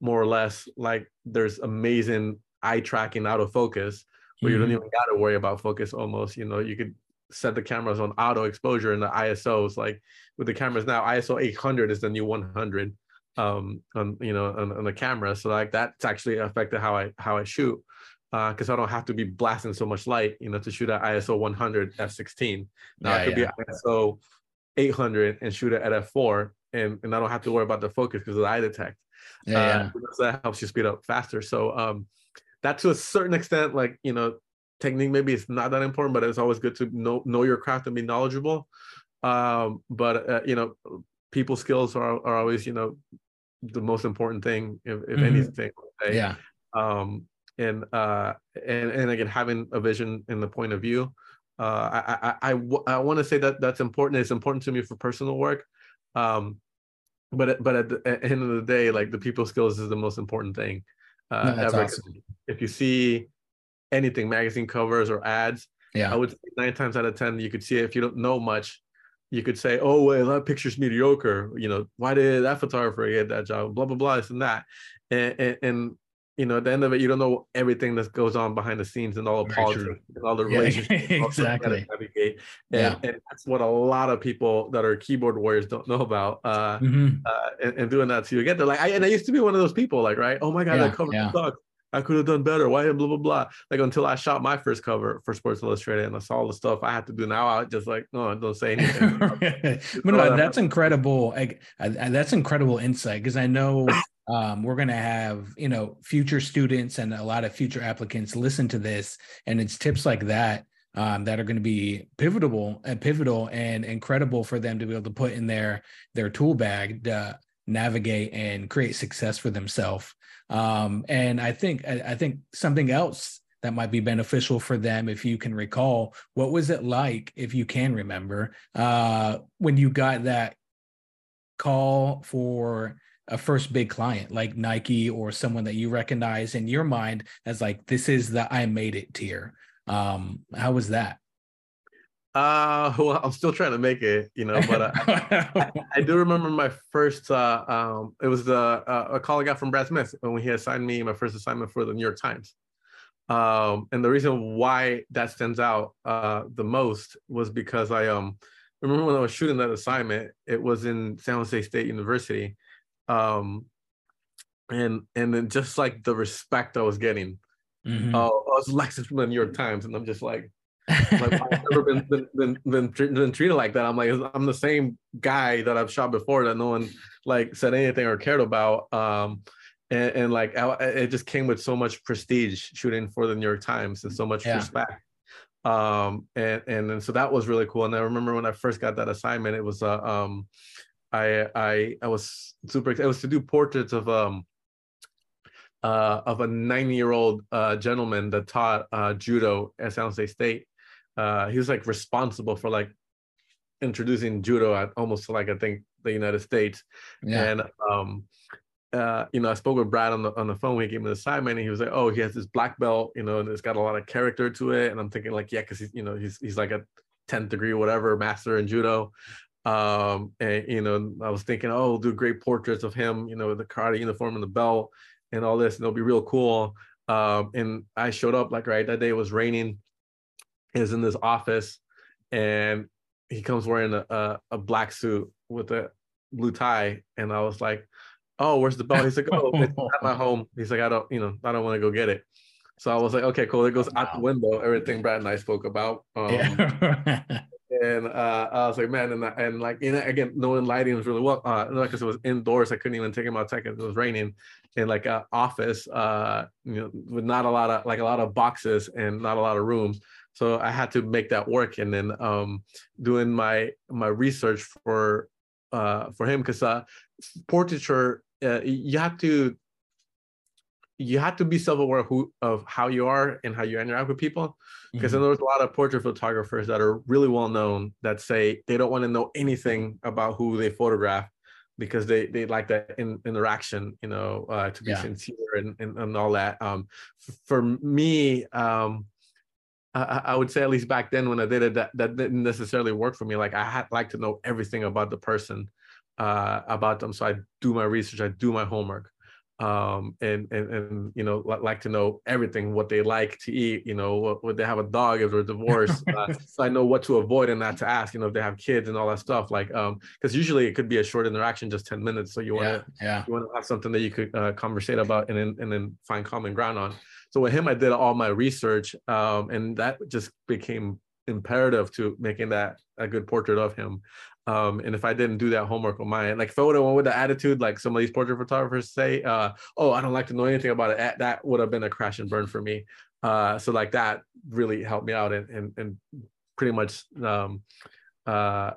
more or less, like there's amazing eye tracking autofocus where mm-hmm. you don't even got to worry about focus almost, you know, you could set the cameras on auto exposure and the I S Os, like with the cameras now, I S O eight hundred is the new one hundred. Um, on you know on, on the camera, so like that's actually affected how I how I shoot, because uh, I don't have to be blasting so much light, you know, to shoot at I S O one hundred f sixteen. Now yeah, I could yeah. be I S O eight hundred and shoot it at f four, and, and I don't have to worry about the focus because of the eye detect. Yeah, uh, yeah. So that helps you speed up faster. So um, that to a certain extent, like you know, technique maybe it's not that important, but it's always good to know know your craft and be knowledgeable. Um, but uh, you know, people skills are are always you know. the most important thing, if, if mm-hmm. anything. Right? Yeah. Um, and, uh, and and again, having a vision and the point of view. Uh, I I, I, w- I want to say that that's important. It's important to me for personal work. Um, but but at the end of the day, like the people skills is the most important thing. Uh, no, that's ever. Awesome. If you see anything, magazine covers or ads, yeah. I would say nine times out of ten, you could see it. If you don't know much, you could say, oh, well, that picture's mediocre. You know, why did that photographer get that job? Blah, blah, blah, this and that. And, and, and you know, at the end of it, you don't know everything that goes on behind the scenes and all the politics and all the relationships. Yeah, exactly. And, yeah. and that's what a lot of people that are keyboard warriors don't know about. Uh, mm-hmm. uh, and, and doing that to you get there. Like, I, and I used to be one of those people, like, right? Oh my God, yeah, that cover yeah. sucks. I could have done better. Why? Blah, blah, blah. Like until I shot my first cover for Sports Illustrated and I saw all the stuff I had to do now, I just like, no, don't say anything. But no, that's incredible. I, I, that's incredible insight because I know um, we're going to have, you know, future students and a lot of future applicants listen to this. And it's tips like that um, that are going to be pivotal and pivotal and incredible for them to be able to put in their, their tool bag to navigate and create success for themselves. Um, and I think, I, I think something else that might be beneficial for them, if you can recall, what was it like, if you can remember, uh, when you got that call for a first big client, like Nike or someone that you recognize in your mind as like, this is the, I made it tier. Um, how was that? Uh, well, I'm still trying to make it, you know, but uh, I, I do remember my first, uh, um, it was the, uh, a call I got from Brad Smith when he assigned me my first assignment for the New York Times. Um, and the reason why that stands out uh, the most was because I um, remember when I was shooting that assignment, it was in San Jose State University. Um, and, and then just like the respect I was getting, mm-hmm. uh, I was licensed from the New York Times and I'm just like, like I've never been been, been been been treated like that. I'm like I'm the same guy that I've shot before that no one like said anything or cared about. Um, and, and like I, it just came with so much prestige shooting for the New York Times and so much yeah. respect. Um, and and and so that was really cool. And I remember when I first got that assignment, it was uh, um, I I I was super excited. It was to do portraits of um uh of a ninety year old uh, gentleman that taught uh, judo at San Jose State. Uh, he was like responsible for like introducing judo at almost like I think the United States. Yeah. And um, uh, you know, I spoke with Brad on the on the phone when he gave me the assignment, and he was like, "Oh, he has this black belt, you know, and it's got a lot of character to it." And I'm thinking like, yeah, because he's you know he's he's like a tenth degree whatever master in judo. Um, and you know, I was thinking, oh, we'll do great portraits of him, you know, with the karate uniform and the belt and all this, and it'll be real cool. Um, and I showed up like right that day it was raining. is in this office, and he comes wearing a, a, a black suit with a blue tie. And I was like, oh, where's the belt? He's like, oh, it's at my home. He's like, I don't, you know, I don't want to go get it. So I was like, okay, cool. It goes wow. out the window, everything Brad and I spoke about. Um, yeah. And uh, I was like, man, and, and like, you know, again, knowing lighting was really well, uh, because it was indoors, I couldn't even take him outside because it was raining. And like an office, uh, you know, with not a lot of, like a lot of boxes and not a lot of room. So I had to make that work. And then um, doing my my research for uh, for him, because uh, portraiture, uh, you have to, you have to be self-aware who, of how you are and how you interact with people. Because mm-hmm. then there's a lot of portrait photographers that are really well-known that say they don't want to know anything about who they photograph because they they like that in, interaction, you know, uh, to be yeah. sincere and, and, and all that. Um, for me, um, I, I would say at least back then when I did it, that, that didn't necessarily work for me. Like I had like to know everything about the person, uh, about them. So I do my research, I do my homework. Um, and, and, and, you know, like to know everything, what they like to eat, you know, what, what they have a dog if they're divorced. Uh, so I know what to avoid and not to ask, you know, if they have kids and all that stuff. Like, um, cause usually it could be a short interaction, just ten minutes. So you want to, yeah, yeah. you want to have something that you could uh, conversate about and then, and then find common ground on. So with him, I did all my research, um, and that just became imperative to making that a good portrait of him. Um, and if I didn't do that homework on mine, like if I would have went with the attitude, like some of these portrait photographers say, uh, oh, I don't like to know anything about it, that would have been a crash and burn for me. Uh, so like that really helped me out, and and, and pretty much um, uh,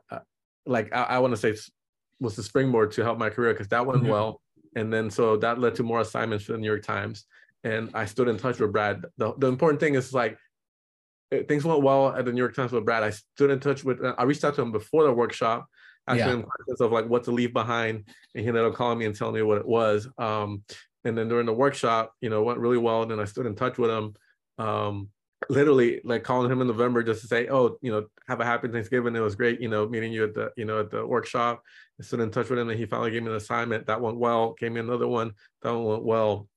like I, I want to say was the springboard to help my career, because that went mm-hmm. well. And then so that led to more assignments for the New York Times. And I stood in touch with Brad. The, the important thing is like, things went well at the New York Times with Brad. I stood in touch with, I reached out to him before the workshop, asking yeah. him questions of like what to leave behind, and he ended up calling me and telling me what it was. Um, and then during the workshop, you know, went really well. And then I stood in touch with him, um, literally like calling him in November just to say, oh, you know, have a happy Thanksgiving. It was great, you know, meeting you at the, you know, at the workshop. I stood in touch with him, and he finally gave me an assignment that went well. Gave me another one that one went well.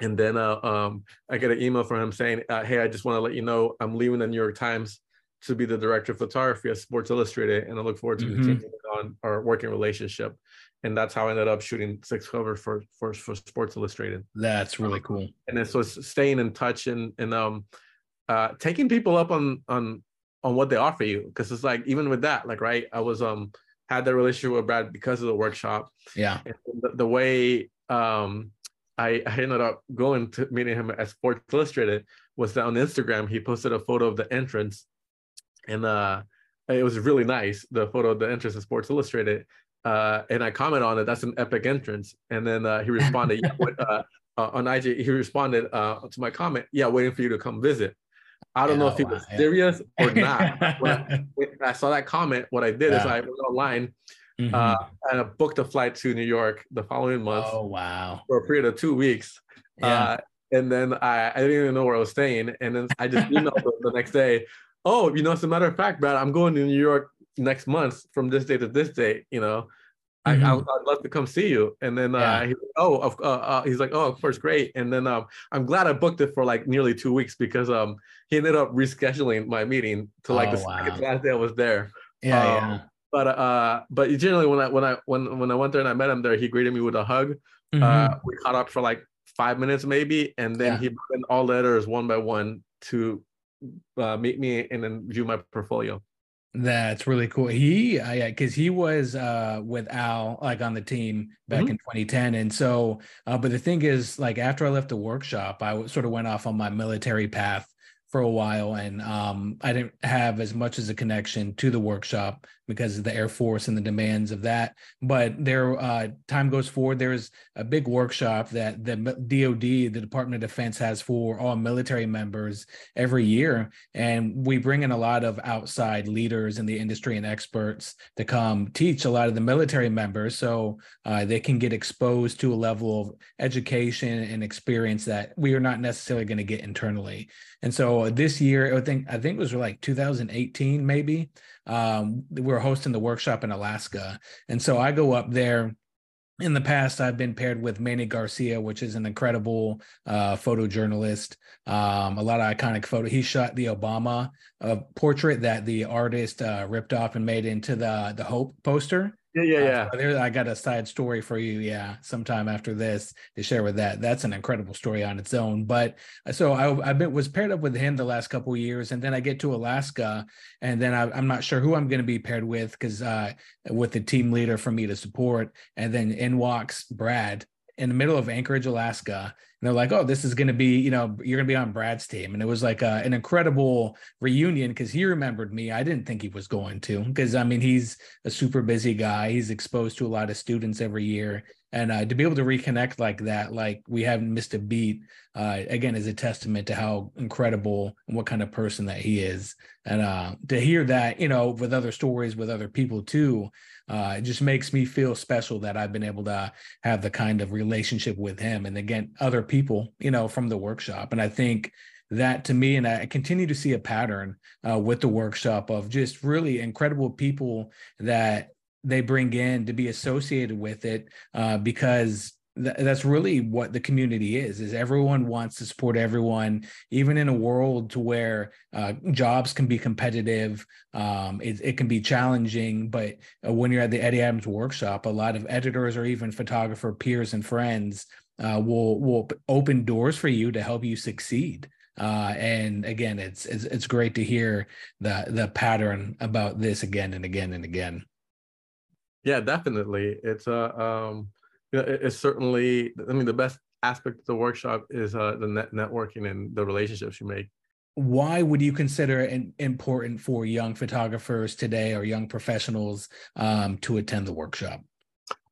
And then uh, um, I get an email from him saying, uh, hey, I just want to let you know I'm leaving the New York Times to be the director of photography at Sports Illustrated, and I look forward to mm-hmm. continuing on our working relationship. And that's how I ended up shooting six covers for, for, for Sports Illustrated. That's really cool. And then so it's staying in touch and, and um, uh, taking people up on on on what they offer you, because it's like, even with that, like, right, I was um had that relationship with Brad because of the workshop. Yeah. And the, the way... um. I ended up going to meeting him at Sports Illustrated was that on Instagram, he posted a photo of the entrance, and uh, it was really nice, the photo of the entrance of Sports Illustrated. Uh, and I commented on it, that's an epic entrance. And then uh, he responded, yeah, what, uh, uh, on I G, he responded uh, to my comment, yeah, waiting for you to come visit. I don't yeah, know if he was wow, serious yeah. or not. When I, when I saw that comment, what I did yeah. is I went online, Mm-hmm. Uh, and I booked a flight to New York the following month. Oh, wow. For a period of two weeks. Yeah. Uh, and then I, I didn't even know where I was staying. And then I just emailed them the next day. Oh, you know, as a matter of fact, Brad, I'm going to New York next month from this day to this day. You know, mm-hmm. I, I, I'd love to come see you. And then yeah. uh, he, oh, of, uh, uh, he's like, oh, of course, great. And then um, I'm glad I booked it for like nearly two weeks because um, he ended up rescheduling my meeting to like oh, the wow. second last day I was there. Yeah, um, yeah. But uh, but generally when I when I when when I went there and I met him there, he greeted me with a hug. Mm-hmm. Uh, we caught up for like five minutes maybe, and then yeah. he sent all letters one by one to uh, meet me and then view my portfolio. That's really cool. He uh, yeah, because he was uh, with Al like on the team back mm-hmm. in twenty ten, and so uh, but the thing is, like after I left the workshop, I sort of went off on my military path for a while, and um, I didn't have as much as a connection to the workshop because of the Air Force and the demands of that. But there, uh, time goes forward. There's a big workshop that the D O D, the Department of Defense, has for all military members every year, and we bring in a lot of outside leaders in the industry and experts to come teach a lot of the military members, so uh, they can get exposed to a level of education and experience that we are not necessarily going to get internally. And so this year, I think I think it was like two thousand eighteen, maybe, um, we were hosting the workshop in Alaska. And so I go up there in the past, I've been paired with Manny Garcia, which is an incredible uh, photojournalist. Um, a lot of iconic photo. He shot the Obama uh, portrait that the artist uh, ripped off and made into the the Hope poster. Yeah, yeah, yeah. Uh, so there, I got a side story for you. Yeah, sometime after this to share with that. That's an incredible story on its own. But so I, I been, was paired up with him the last couple of years, and then I get to Alaska, and then I, I'm not sure who I'm going to be paired with because uh, with the team leader for me to support, and then in walks Brad in the middle of Anchorage, Alaska. And they're like, oh, this is going to be, you know, you're going to be on Brad's team. And it was like a, an incredible reunion because he remembered me. I didn't think he was going to because, I mean, he's a super busy guy. He's exposed to a lot of students every year. And uh, to be able to reconnect like that, like we haven't missed a beat, uh, again, is a testament to how incredible and what kind of person that he is. And uh, to hear that, you know, with other stories, with other people too, uh, it just makes me feel special that I've been able to have the kind of relationship with him. And again, other people, you know, from the workshop. And I think that to me, and I continue to see a pattern uh, with the workshop of just really incredible people that they bring in to be associated with it, uh, because th- that's really what the community is, is everyone wants to support everyone, even in a world to where uh, jobs can be competitive. Um, it, it can be challenging, but uh, when you're at the Eddie Adams Workshop, a lot of editors or even photographer peers and friends uh, will, will open doors for you to help you succeed. Uh, and again, it's, it's, it's great to hear the, the pattern about this again and again and again. Yeah, definitely. It's uh, um, you know, it's certainly. I mean, the best aspect of the workshop is uh, the net networking and the relationships you make. Why would you consider it important for young photographers today or young professionals um, to attend the workshop?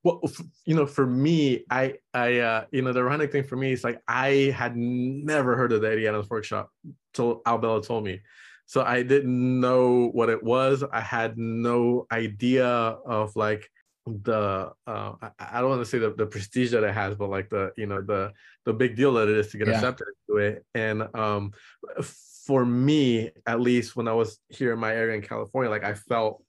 Well, you know, for me, I, I, uh, you know, the ironic thing for me is like I had never heard of the Eddie Adams Workshop till Al Bello told me. So I didn't know what it was. I had no idea of like the, uh, I, I don't want to say the, the prestige that it has, but like the, you know, the the big deal that it is to get yeah. accepted to it. And um, for me, at least when I was here in my area in California, like I felt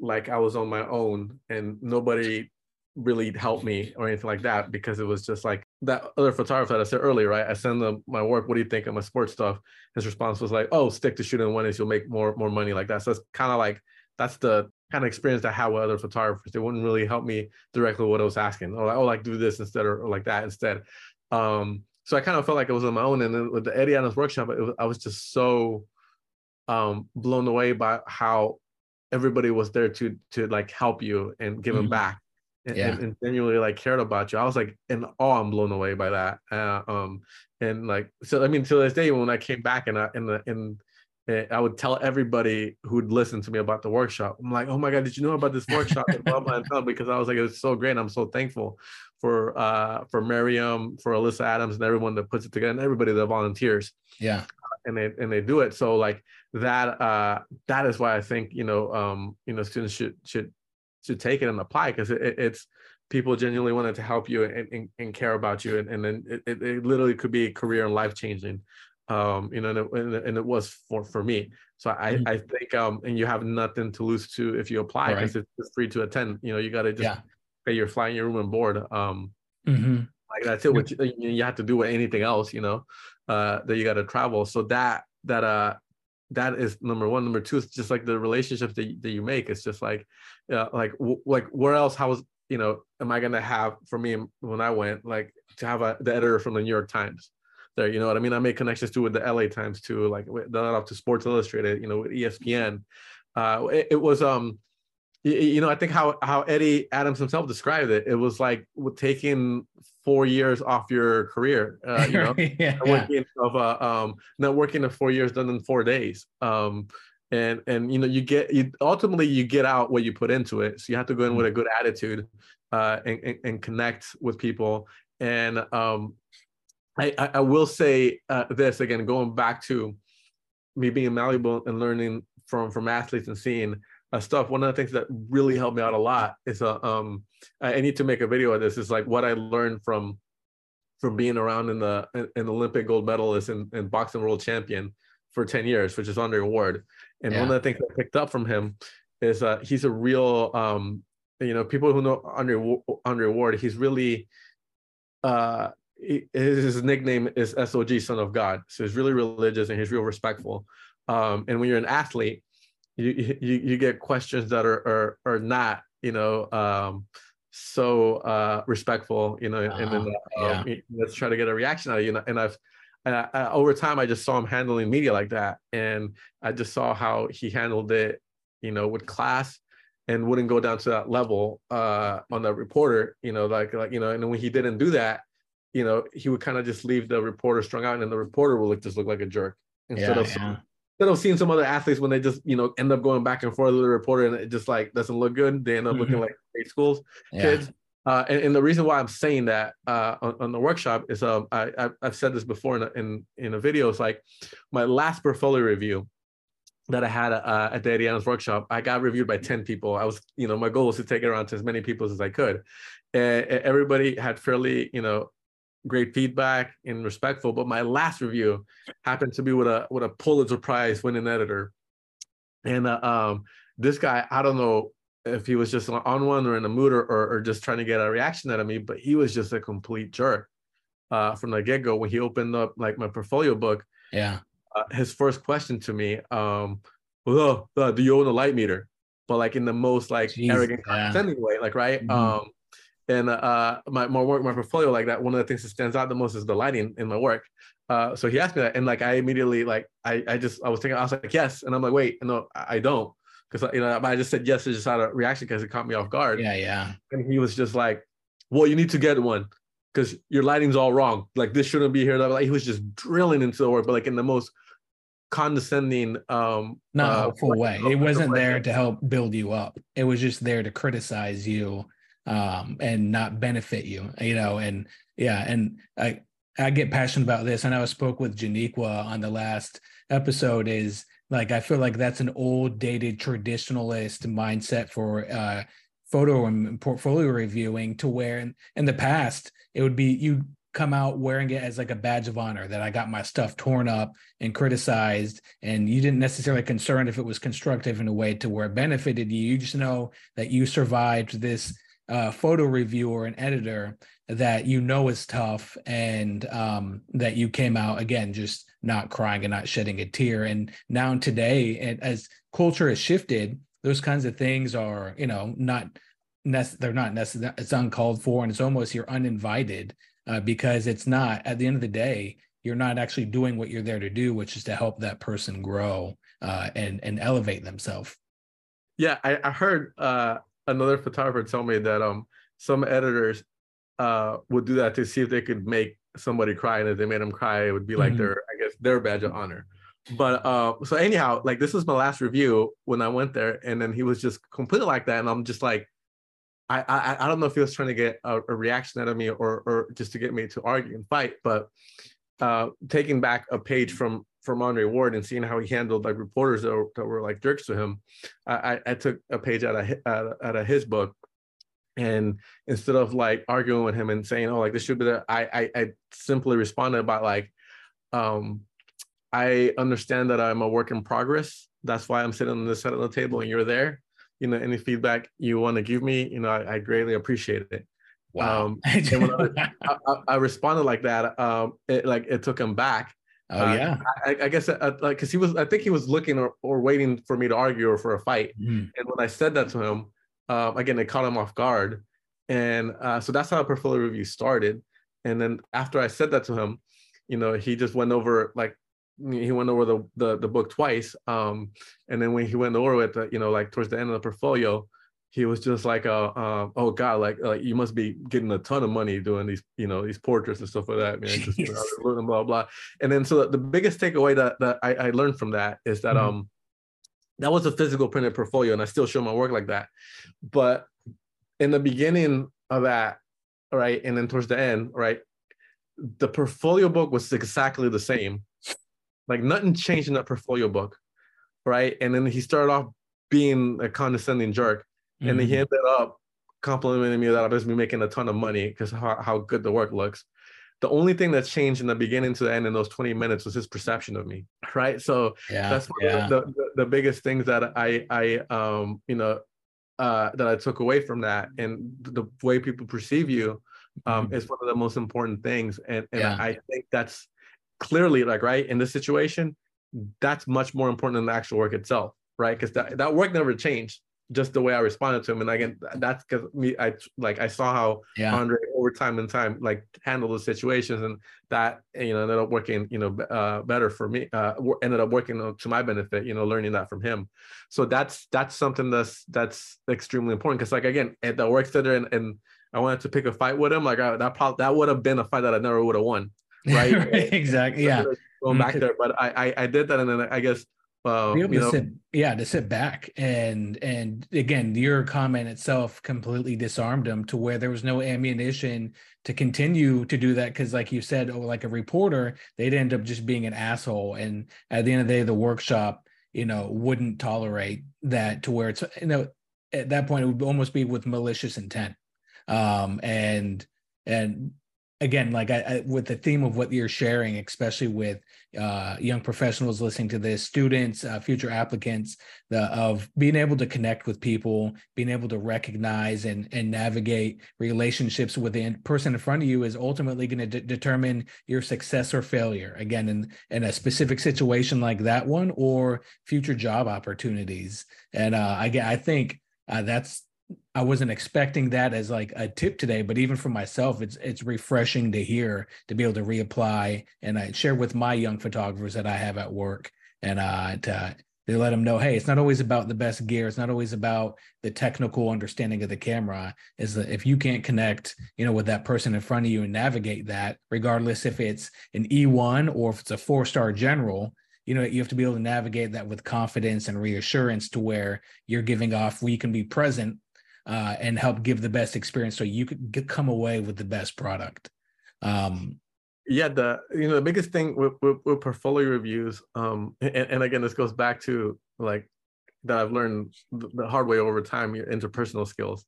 like I was on my own and nobody really helped me or anything like that, because it was just like that other photographer that I said earlier, right? I send them my work. What do you think of my sports stuff? His response was like, oh, stick to shooting one is you'll make more more money like that. So it's kind of like, that's the kind of experience I had with other photographers. They wouldn't really help me directly what I was asking. Or like, oh, like do this instead or, or like that instead. Um, so I kind of felt like I was on my own. And then with the Eddie Adams Workshop, it was, I was just so um, blown away by how everybody was there to, to like help you and give mm-hmm. them back. And, yeah. and, and genuinely like cared about you. I was like in awe and blown away by that. Uh, um, and like, so, I mean, to this day, when I came back and I, and, and, and I would tell everybody who'd listen to me about the workshop, I'm like, oh my God, did you know about this workshop? And blah, blah, blah, because I was like, it was so great. And I'm so thankful for, uh, for Miriam, for Alyssa Adams and everyone that puts it together and everybody that volunteers. Yeah. And they, and they do it. So like that, uh, that is why I think, you know, um, you know, students should, should, to take it and apply, because it, it's people genuinely wanted to help you and, and, and care about you, and, and then it, it, it literally could be a career and life changing, um, you know, and it, and it was for for me. So I mm-hmm. I think um and you have nothing to lose to if you apply, because right. it's free to attend. You know, you got to just yeah. pay your flying your room and board. Um, mm-hmm. Like that's it. Which you have to do with anything else, you know, uh, that you got to travel. So that that uh. that is number one. Number two is just like the relationships that, that you make. It's just like, uh, like, w- like where else, how is, you know, am I going to have, for me, when I went, like to have a, the editor from the New York Times there, you know what I mean? I made connections too with the L A Times too, like not off to Sports Illustrated, you know, with E S P N. Uh, it, it was, um, you, you know, I think how, how Eddie Adams himself described it, it was like taking four years off your career, uh, you know, yeah, yeah. of uh, um, not working in four years done in four days. Um, and, and, you know, you get, you ultimately you get out what you put into it. So you have to go in mm-hmm. with a good attitude uh, and, and, and connect with people. And um, I, I will say uh, this again, going back to me being malleable and learning from, from athletes and seeing Uh, stuff. One of the things that really helped me out a lot is uh, um, I need to make a video of this. It's like what I learned from from being around in the an Olympic gold medalist and, and boxing world champion for ten years, which is Andre Ward. And yeah. one of the things I picked up from him is uh, he's a real um, you know, people who know Andre Andre Ward, he's really uh, he, his nickname is S O G, Son of God. So he's really religious and he's real respectful. Um, and when you're an athlete, you you, you get questions that are are, are not, you know, um, so uh, respectful, you know, uh-huh. and then uh, yeah. let's try to get a reaction out of you. And I've and I, I, over time, I just saw him handling media like that, and I just saw how he handled it, you know, with class, and wouldn't go down to that level uh, on the reporter, you know, like like you know. And when he didn't do that, you know, he would kind of just leave the reporter strung out, and then the reporter would look, just look like a jerk instead yeah, of. Yeah. Instead of seeing some other athletes when they just, you know, end up going back and forth with the reporter and it just like doesn't look good, they end up mm-hmm. looking like grade schools yeah. kids. Uh, and, and the reason why I'm saying that uh, on, on the workshop is um, I, I've said this before in a, in, in a video. It's like my last portfolio review that I had uh, at the Eddie Adams Workshop, I got reviewed by ten people. I was, you know, my goal was to take it around to as many people as I could. And everybody had fairly, you know, great feedback and respectful, but my last review happened to be with a with a Pulitzer Prize winning editor, and uh, um, this guy, I don't know if he was just on one or in a mood or, or or just trying to get a reaction out of me, but he was just a complete jerk uh, from the get go. When he opened up like my portfolio book, yeah, uh, his first question to me, um, well, uh, do you own a light meter? But like in the most like Jeez, arrogant, yeah. condescending way, like right. Mm-hmm. Um, And uh, my, my work, my portfolio, like that, one of the things that stands out the most is the lighting in my work. Uh, so he asked me that, and like I immediately, like I, I just, I was thinking, I was like, yes, and I'm like, wait, no, I don't, because you know, I just said yes, it's just out of reaction because it caught me off guard. Yeah, yeah. And he was just like, well, you need to get one because your lighting's all wrong. Like this shouldn't be here. Like he was just drilling into the work, but like in the most condescending, um, not uh, helpful way. It wasn't there to help build you up. It was just there to criticize you. Um, and not benefit you, you know, and yeah, and I I get passionate about this. I know I spoke with Janiqua on the last episode. Is like I feel like that's an old, dated, traditionalist mindset for uh, photo and portfolio reviewing, to where in, in the past it would be you come out wearing it as like a badge of honor that I got my stuff torn up and criticized, and you didn't necessarily concern if it was constructive in a way to where it benefited you. You just know that you survived this. Uh, photo reviewer and editor that you know is tough, and um, that you came out again just not crying and not shedding a tear. And now today, and as culture has shifted, those kinds of things are, you know, not nec- they're not necessary. It's uncalled for, and it's almost you're uninvited uh, because it's not. At the end of the day, you're not actually doing what you're there to do, which is to help that person grow uh, and and elevate themselves. Yeah, I, I heard. Uh... Another photographer told me that um some editors uh would do that to see if they could make somebody cry, and if they made them cry, it would be like mm-hmm. their I guess their badge of honor. But uh so anyhow, like this was my last review when I went there, and then he was just completely like that, and I'm just like, I I, I don't know if he was trying to get a, a reaction out of me or or just to get me to argue and fight, but uh taking back a page from from Andre Ward and seeing how he handled like reporters that were, that were like jerks to him, I, I took a page out of, out, out of his book, and instead of like arguing with him and saying, oh, like this should be the, I, I, I simply responded by like, um, I understand that I'm a work in progress. That's why I'm sitting on this side of the table and you're there, you know, any feedback you want to give me, you know, I, I greatly appreciate it. Wow. Um, and when I, I, I responded like that, um, it, like it took him back. Oh yeah, uh, I, I guess uh, like because he was, I think he was looking or, or waiting for me to argue or for a fight. Mm. And when I said that to him, uh, again, it caught him off guard, and uh, so that's how portfolio review started. And then after I said that to him, you know, he just went over like he went over the the, the book twice, um, and then when he went over it, uh, you know, like towards the end of the portfolio, he was just like, uh, uh, oh God, like, like you must be getting a ton of money doing these, you know, these portraits and stuff like that, man. Just, you know, blah, blah, blah. And then, so the biggest takeaway that, that I, I learned from that is that mm-hmm. um, that was a physical printed portfolio, and I still show my work like that. But in the beginning of that, right, and then towards the end, right, the portfolio book was exactly the same. Like nothing changed in that portfolio book, right? And then he started off being a condescending jerk. Mm-hmm. And then he ended up complimenting me that I'll just be making a ton of money because how, how good the work looks. The only thing that changed in the beginning to the end in those twenty minutes was his perception of me, right? So yeah, that's one yeah. of the, the, the biggest things that I, I um, you know, uh, that I took away from that, and the way people perceive you um, mm-hmm. is one of the most important things. And, and yeah. I think that's clearly like, right, in this situation, that's much more important than the actual work itself, right? Because that, that work never changed, just the way I responded to him. And again, that's because me, I like I saw how yeah. Andre over time and time like handled the situations, and that, you know, ended up working, you know, uh, better for me, uh, ended up working to my benefit, you know, learning that from him. So that's, that's something that's, that's extremely important. Cause like, again, at the work center, and, and I wanted to pick a fight with him, like I, that probably, that would have been a fight that I never would have won. Right. Exactly. Yeah. Going back there, but I, I, I did that. And then I guess, Uh, you know. to sit, yeah, to sit back and and again, your comment itself completely disarmed him to where there was no ammunition to continue to do that, because like you said, oh, like a reporter, they'd end up just being an asshole. And at the end of the day, the workshop, you know, wouldn't tolerate that, to where it's, you know, at that point it would almost be with malicious intent. Um, and and again, like I, I, with the theme of what you're sharing, especially with uh, young professionals listening to this, students, uh, future applicants, the, of being able to connect with people, being able to recognize and and navigate relationships with the person in front of you is ultimately going to de- determine your success or failure. Again, in, in a specific situation like that one, or future job opportunities. And uh, I, I think uh, that's, I wasn't expecting that as like a tip today, but even for myself, it's it's refreshing to hear, to be able to reapply. And I share with my young photographers that I have at work, and uh, to, they let them know, hey, it's not always about the best gear. It's not always about the technical understanding of the camera. Is that if you can't connect, you know, with that person in front of you and navigate that, regardless if it's an E one or if it's a four-star general, you know, you have to be able to navigate that with confidence and reassurance, to where you're giving off, we can be present, Uh, and help give the best experience, so you could get, come away with the best product. Um, yeah, the you know the biggest thing with, with, with portfolio reviews, um, and, and again, this goes back to like that I've learned the hard way over time, your interpersonal skills,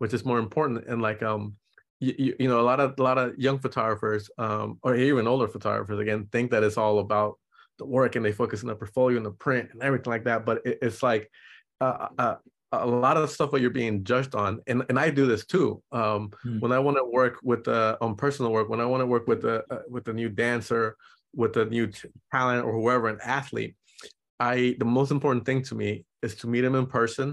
which is more important. And like um, you, you know, a lot of a lot of young photographers, um, or even older photographers, again, think that it's all about the work, and they focus on the portfolio and the print and everything like that. But it, it's like uh, uh, a lot of the stuff that you're being judged on, and, and I do this too. Um, mm. When I want to work with uh, on personal work, when I want to work with a uh, with a new dancer, with a new talent or whoever, an athlete, I the most important thing to me is to meet them in person,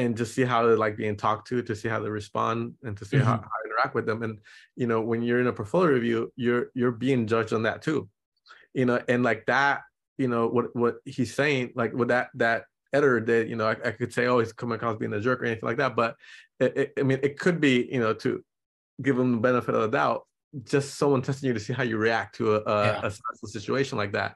and just see how they're like being talked to, to see how they respond, and to see mm-hmm. how, how I interact with them. And you know, when you're in a portfolio review, you're you're being judged on that too, you know, and like that, you know, what what he's saying, like with that that. Editor did, you know, I, I could say, oh, he's coming across being a jerk or anything like that, but it, it, I mean, it could be, you know, to give him the benefit of the doubt, just someone testing you to see how you react to a, a, yeah. a situation like that.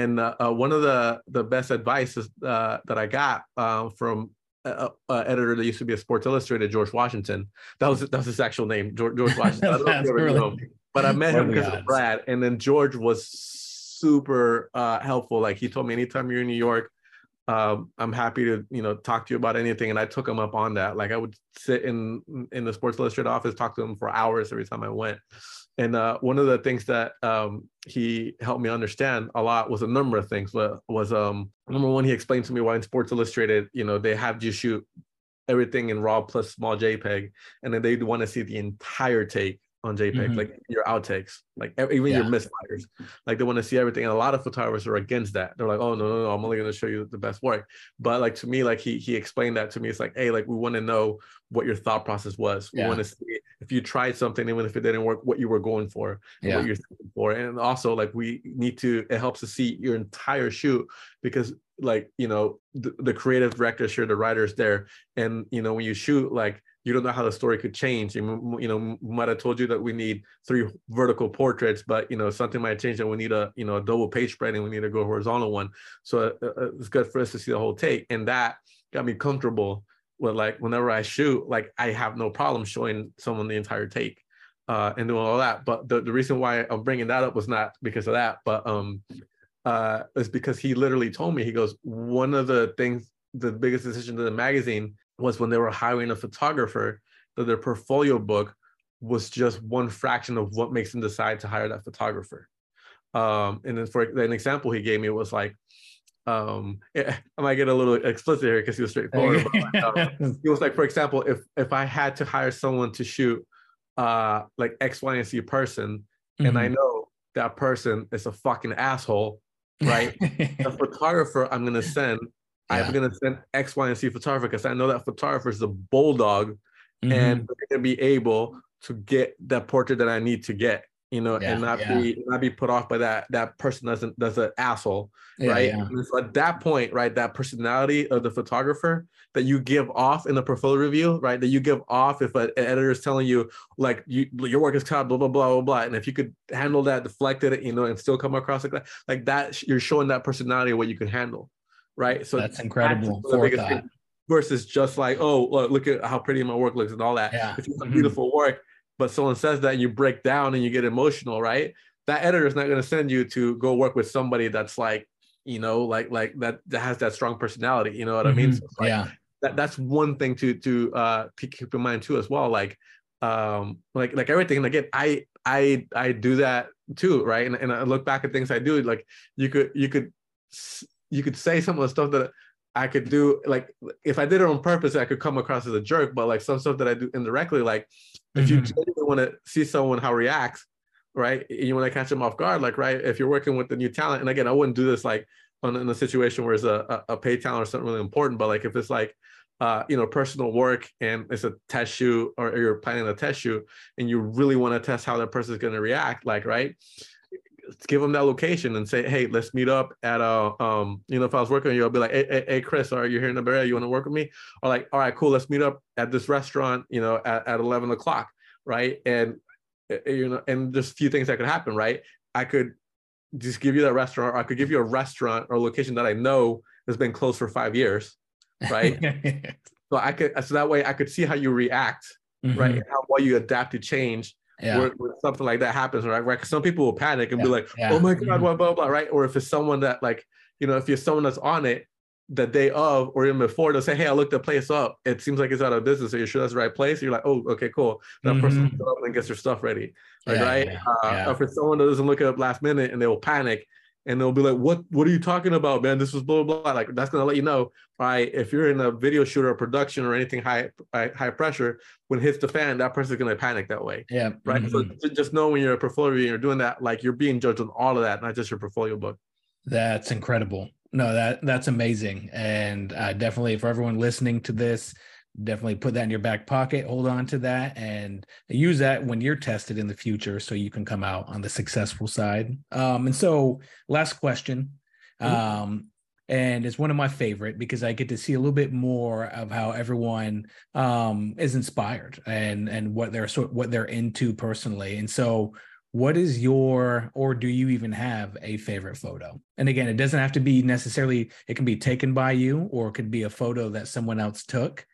And uh, uh, one of the the best advice is, uh, that I got uh, from an editor that used to be a Sports Illustrated, George Washington. That was that was his actual name, George, George Washington. I don't know if you ever knew him, but I met him because of Brad. And then George was super uh, helpful. Like he told me, anytime you're in New York, Um, I'm happy to, you know, talk to you about anything. And I took him up on that. Like I would sit in in the Sports Illustrated office, talk to him for hours every time I went. And uh, one of the things that um, he helped me understand a lot was a number of things. But was um, number one, he explained to me why in Sports Illustrated, you know, they have you shoot everything in RAW plus small JPEG, and then they'd want to see the entire take on JPEG, mm-hmm. like your outtakes, like even yeah. your misfires, like they want to see everything. And a lot of photographers are against that. They're like, oh no, no, no, I'm only going to show you the best work. But like to me, like he he explained that to me. It's like, hey, like we want to know what your thought process was. Yeah. We want to see if you tried something, even if it didn't work, what you were going for, and yeah. what you're thinking for. And also, like we need to, it helps to see your entire shoot, because like, you know, the, the creative directors here, the writers there, and you know, when you shoot, like you don't know how the story could change. You, you know, might have told you that we need three vertical portraits, but you know, something might change and we need a, you know, a double page spread, and we need to go horizontal one. So uh, it's good for us to see the whole take. And that got me comfortable with like, whenever I shoot, like I have no problem showing someone the entire take uh, and doing all that. But the, the reason why I'm bringing that up was not because of that, but um, uh, it's because he literally told me, he goes, one of the things, the biggest decision to the magazine was when they were hiring a photographer, that their portfolio book was just one fraction of what makes them decide to hire that photographer. Um, and then for an example he gave me, it was like, um I might get a little explicit here because he was straightforward. But, um, he was like, for example, if if I had to hire someone to shoot uh like X, Y, and Z person, mm-hmm. and I know that person is a fucking asshole, right? The photographer I'm gonna send, yeah. I'm gonna send X, Y, and Z photographer because I know that photographer is a bulldog, mm-hmm. and they're gonna be able to get that portrait that I need to get. You know, yeah, and not yeah. be not be put off by that that person that's an, that's an asshole, yeah, right? Yeah. So at that point, right, that personality of the photographer that you give off in the portfolio review, right, that you give off if an editor is telling you like you your work is cut, blah blah blah blah blah, and if you could handle that, deflect it, you know, and still come across like that, like that, you're showing that personality what you can handle, right? So that's incredible. That's the biggest thing, versus just like, oh, look at how pretty my work looks and all that. Yeah. It's mm-hmm. beautiful work. But someone says that and you break down and you get emotional, right? That editor is not going to send you to go work with somebody that's like, you know, like like that, that has that strong personality. You know what mm-hmm. I mean? So like, yeah. That that's one thing to to uh, keep in mind too as well. Like, um, like like everything. And again, I I I do that too, right? And and I look back at things I do. Like you could you could you could say some of the stuff that I could do, like if I did it on purpose, I could come across as a jerk, but like some stuff that I do indirectly, like mm-hmm. if you genuinely want to see someone how reacts, right? You want to catch them off guard, like, right? If you're working with the new talent, and again, I wouldn't do this like on, in a situation where it's a, a, a paid talent or something really important, but like if it's like, uh, you know, personal work and it's a test shoot or you're planning a test shoot and you really want to test how that person is going to react, like, right? Give them that location and say, hey, let's meet up at a, um, you know, if I was working with you, I'll be like, hey, hey, hey Chris, are you here in the Bay Area? You want to work with me? Or like, all right, cool. Let's meet up at this restaurant, you know, at, at eleven o'clock. Right. And, you know, and there's a few things that could happen. Right. I could just give you that restaurant, or I could give you a restaurant or a location that I know has been closed for five years. Right. So I could, so that way I could see how you react, mm-hmm. right. And how well you adapt to change. Yeah. Where, where something like that happens, right? Right? Because some people will panic and yeah. be like, yeah. "Oh my god, mm-hmm. blah blah blah," right? Or if it's someone that, like, you know, if you're someone that's on it the day of or even before, they'll say, "Hey, I looked the place up. It seems like it's out of business. Are you sure that's the right place?" You're like, "Oh, okay, cool." That mm-hmm. person comes up and gets their stuff ready, like, yeah, right? Yeah, uh, yeah. Or for someone that doesn't look it up last minute and they'll panic and they'll be like, "What? What are you talking about, man? This was blah blah blah." Like, that's gonna let you know, right? If you're in a video shoot or production or anything high high pressure, when it hits the fan, that person's gonna panic that way. Yeah. Right. Mm-hmm. So just know when you're a portfolio and you're doing that, like you're being judged on all of that, not just your portfolio book. That's incredible. No, that that's amazing, and uh, definitely for everyone listening to this, definitely put that in your back pocket. Hold on to that and use that when you're tested in the future, so you can come out on the successful side. Um, and so last question, um, and it's one of my favorite because I get to see a little bit more of how everyone um, is inspired and and what they're what they're into personally. And so what is your, or do you even have a favorite photo? And again, it doesn't have to be necessarily, it can be taken by you, or it could be a photo that someone else took.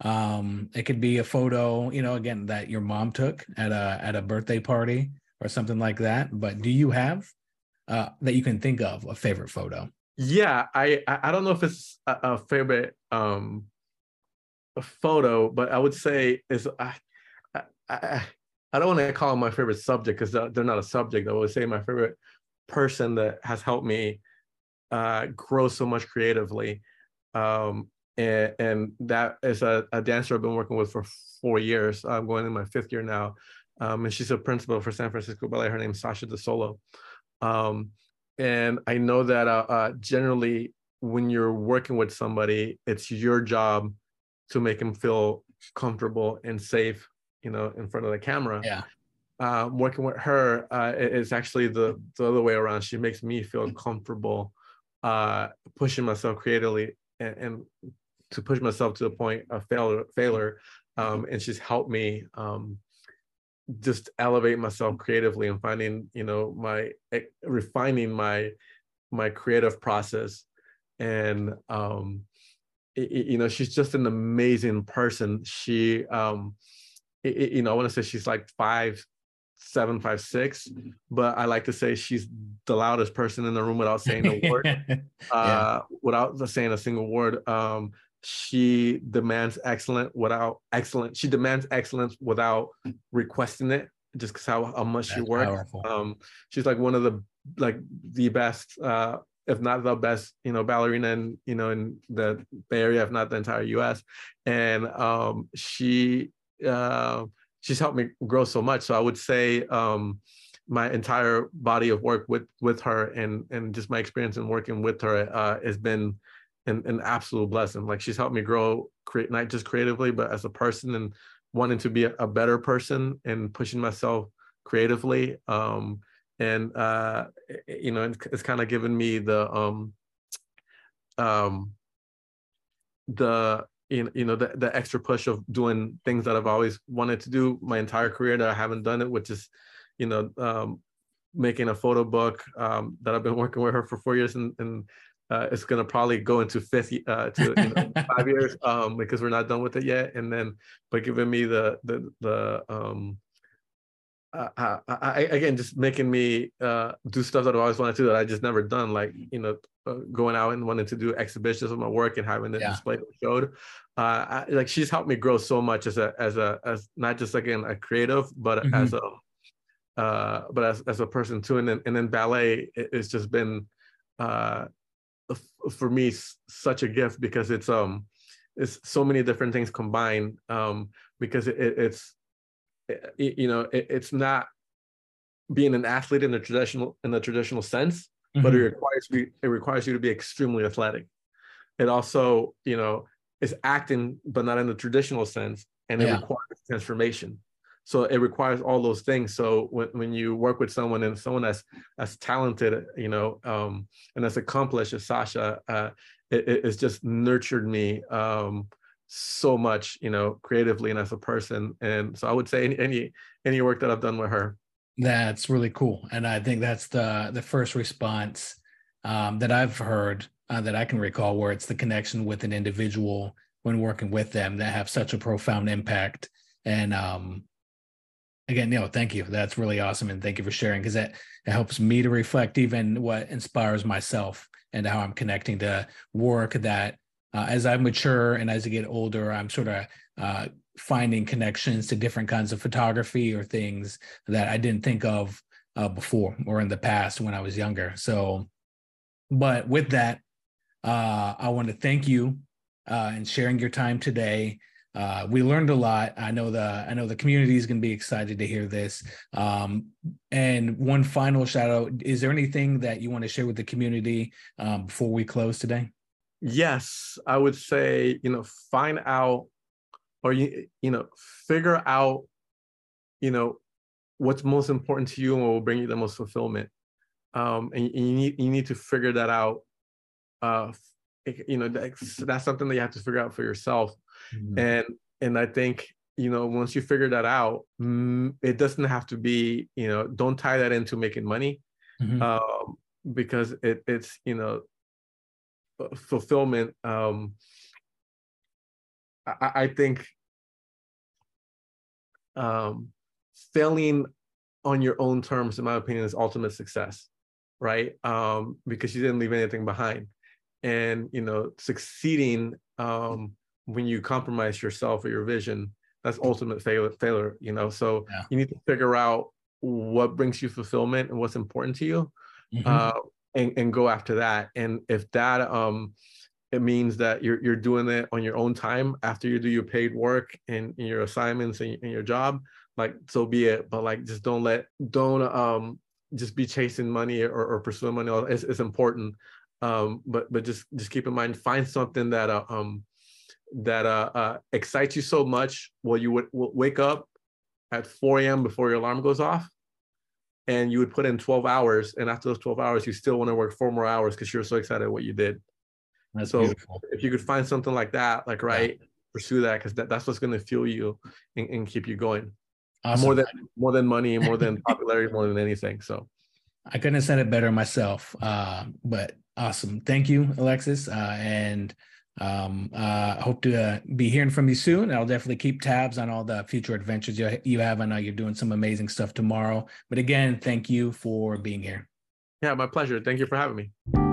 Um, it could be a photo, you know, again, that your mom took at a, at a birthday party or something like that. But do you have, uh, that you can think of a favorite photo? Yeah. I, I don't know if it's a, a favorite, um, a photo, but I would say is, I, I, I don't want to call them my favorite subject because they're not a subject. I would say my favorite person that has helped me, uh, grow so much creatively, um, And, and that is a, a dancer I've been working with for four years. I'm going in my fifth year now. Um, and she's a principal for San Francisco Ballet. Her name is Sasha De Sola. Um, and I know that uh, uh, generally when you're working with somebody, it's your job to make them feel comfortable and safe, you know, in front of the camera. Yeah. Uh, working with her uh, is actually the, the other way around. She makes me feel comfortable uh, pushing myself creatively and, and to push myself to the point of failure, failure. Um, and she's helped me um, just elevate myself creatively and finding, you know, my, refining my, my creative process. And, um, it, it, you know, she's just an amazing person. She, um, it, it, you know, I want to say she's like five, seven, five, six, but I like to say she's the loudest person in the room without saying a word, uh, yeah. without saying a single word. Um, She demands excellent without excellent. She demands excellence without requesting it, just because how, how much That's she works. Powerful. Um, she's like one of the like the best uh, if not the best, you know, ballerina in, you know, in the Bay Area, if not the entire U S. And um, she uh, she's helped me grow so much. So I would say um, my entire body of work with with her and and just my experience in working with her uh, has been an, an absolute blessing. Like, she's helped me grow, create not just creatively, but as a person, and wanting to be a better person and pushing myself creatively. Um, and, uh, you know, it's kind of given me the, um, um, the, you know, the, the extra push of doing things that I've always wanted to do my entire career that I haven't done it, which is, you know, um, making a photo book um, that I've been working with her for four years and, and Uh, it's going to probably go into fifth, uh, to, you know, five years um, because we're not done with it yet. And then, but giving me the, the, the um, I, I, I, again, just making me uh, do stuff that I always wanted to do that I just never done, like, you know, uh, going out and wanting to do exhibitions of my work and having it yeah. displayed or showed. Uh, I, like, she's helped me grow so much as a, as a, as not just, again, a creative, but mm-hmm. as a, uh, but as, as a person too. And then, and then ballet, it, it's just been, uh, for me, such a gift, because it's um it's so many different things combined, um because it, it, it's it, you know it, it's not being an athlete in the traditional in the traditional sense, mm-hmm. but it requires you it requires you to be extremely athletic. It also, you know, is acting, but not in the traditional sense, and it yeah. requires transformation. So it requires all those things. So when, when you work with someone and someone that's as talented, you know, um, and as accomplished as Sasha, uh, it, it's just nurtured me um, so much, you know, creatively and as a person. And so I would say any any, any work that I've done with her. That's really cool. And I think that's the, the first response um, that I've heard uh, that I can recall, where it's the connection with an individual when working with them that have such a profound impact. And, um, Again, no, thank you. That's really awesome. And thank you for sharing, because that it helps me to reflect even what inspires myself and how I'm connecting to work that uh, as I mature and as I get older, I'm sort of uh, finding connections to different kinds of photography or things that I didn't think of uh, before or in the past when I was younger. So, but with that, uh, I want to thank you uh, and sharing your time today. Uh, we learned a lot. I know the I know the community is going to be excited to hear this. Um, and one final shout out. Is there anything that you want to share with the community um, before we close today? Yes, I would say, you know, find out or, you, you know, figure out, you know, what's most important to you and what will bring you the most fulfillment. Um, and you need, you need to figure that out. Uh, you know, that's, that's something that you have to figure out for yourself. Mm-hmm. And and I think, you know, once you figure that out, it doesn't have to be, you know, don't tie that into making money, mm-hmm. um, because it, it's, you know, fulfillment. Um, I, I think um, failing on your own terms, in my opinion, is ultimate success, right? Um, because you didn't leave anything behind. And, you know, succeeding, um, when you compromise yourself or your vision, that's ultimate fail failure, you know? So yeah. you need to figure out what brings you fulfillment and what's important to you, mm-hmm. uh, and, and go after that. And if that, um, it means that you're, you're doing it on your own time after you do your paid work and, and your assignments and, and your job, like, so be it. But like, just don't let, don't um, just be chasing money or, or pursuing money. It's, it's important. Um, but, but just, just keep in mind, find something that, uh, um, that uh, uh, excites you so much, well, you would w wake up at four a m before your alarm goes off, and you would put in twelve hours. And after those twelve hours, you still want to work four more hours because you're so excited at what you did. That's so beautiful. If you could find something like that, like, right, yeah. pursue that, because that, that's what's going to fuel you and, and keep you going. Awesome. More than more than money, more than popularity, more than anything. So I couldn't have said it better myself, uh, but awesome. Thank you, Alexis. Uh, and Um, uh, hope to uh, be hearing from you soon. I'll definitely keep tabs on all the future adventures you, you have. I know you're doing some amazing stuff tomorrow, but again, thank you for being here. Yeah, my pleasure. Thank you for having me.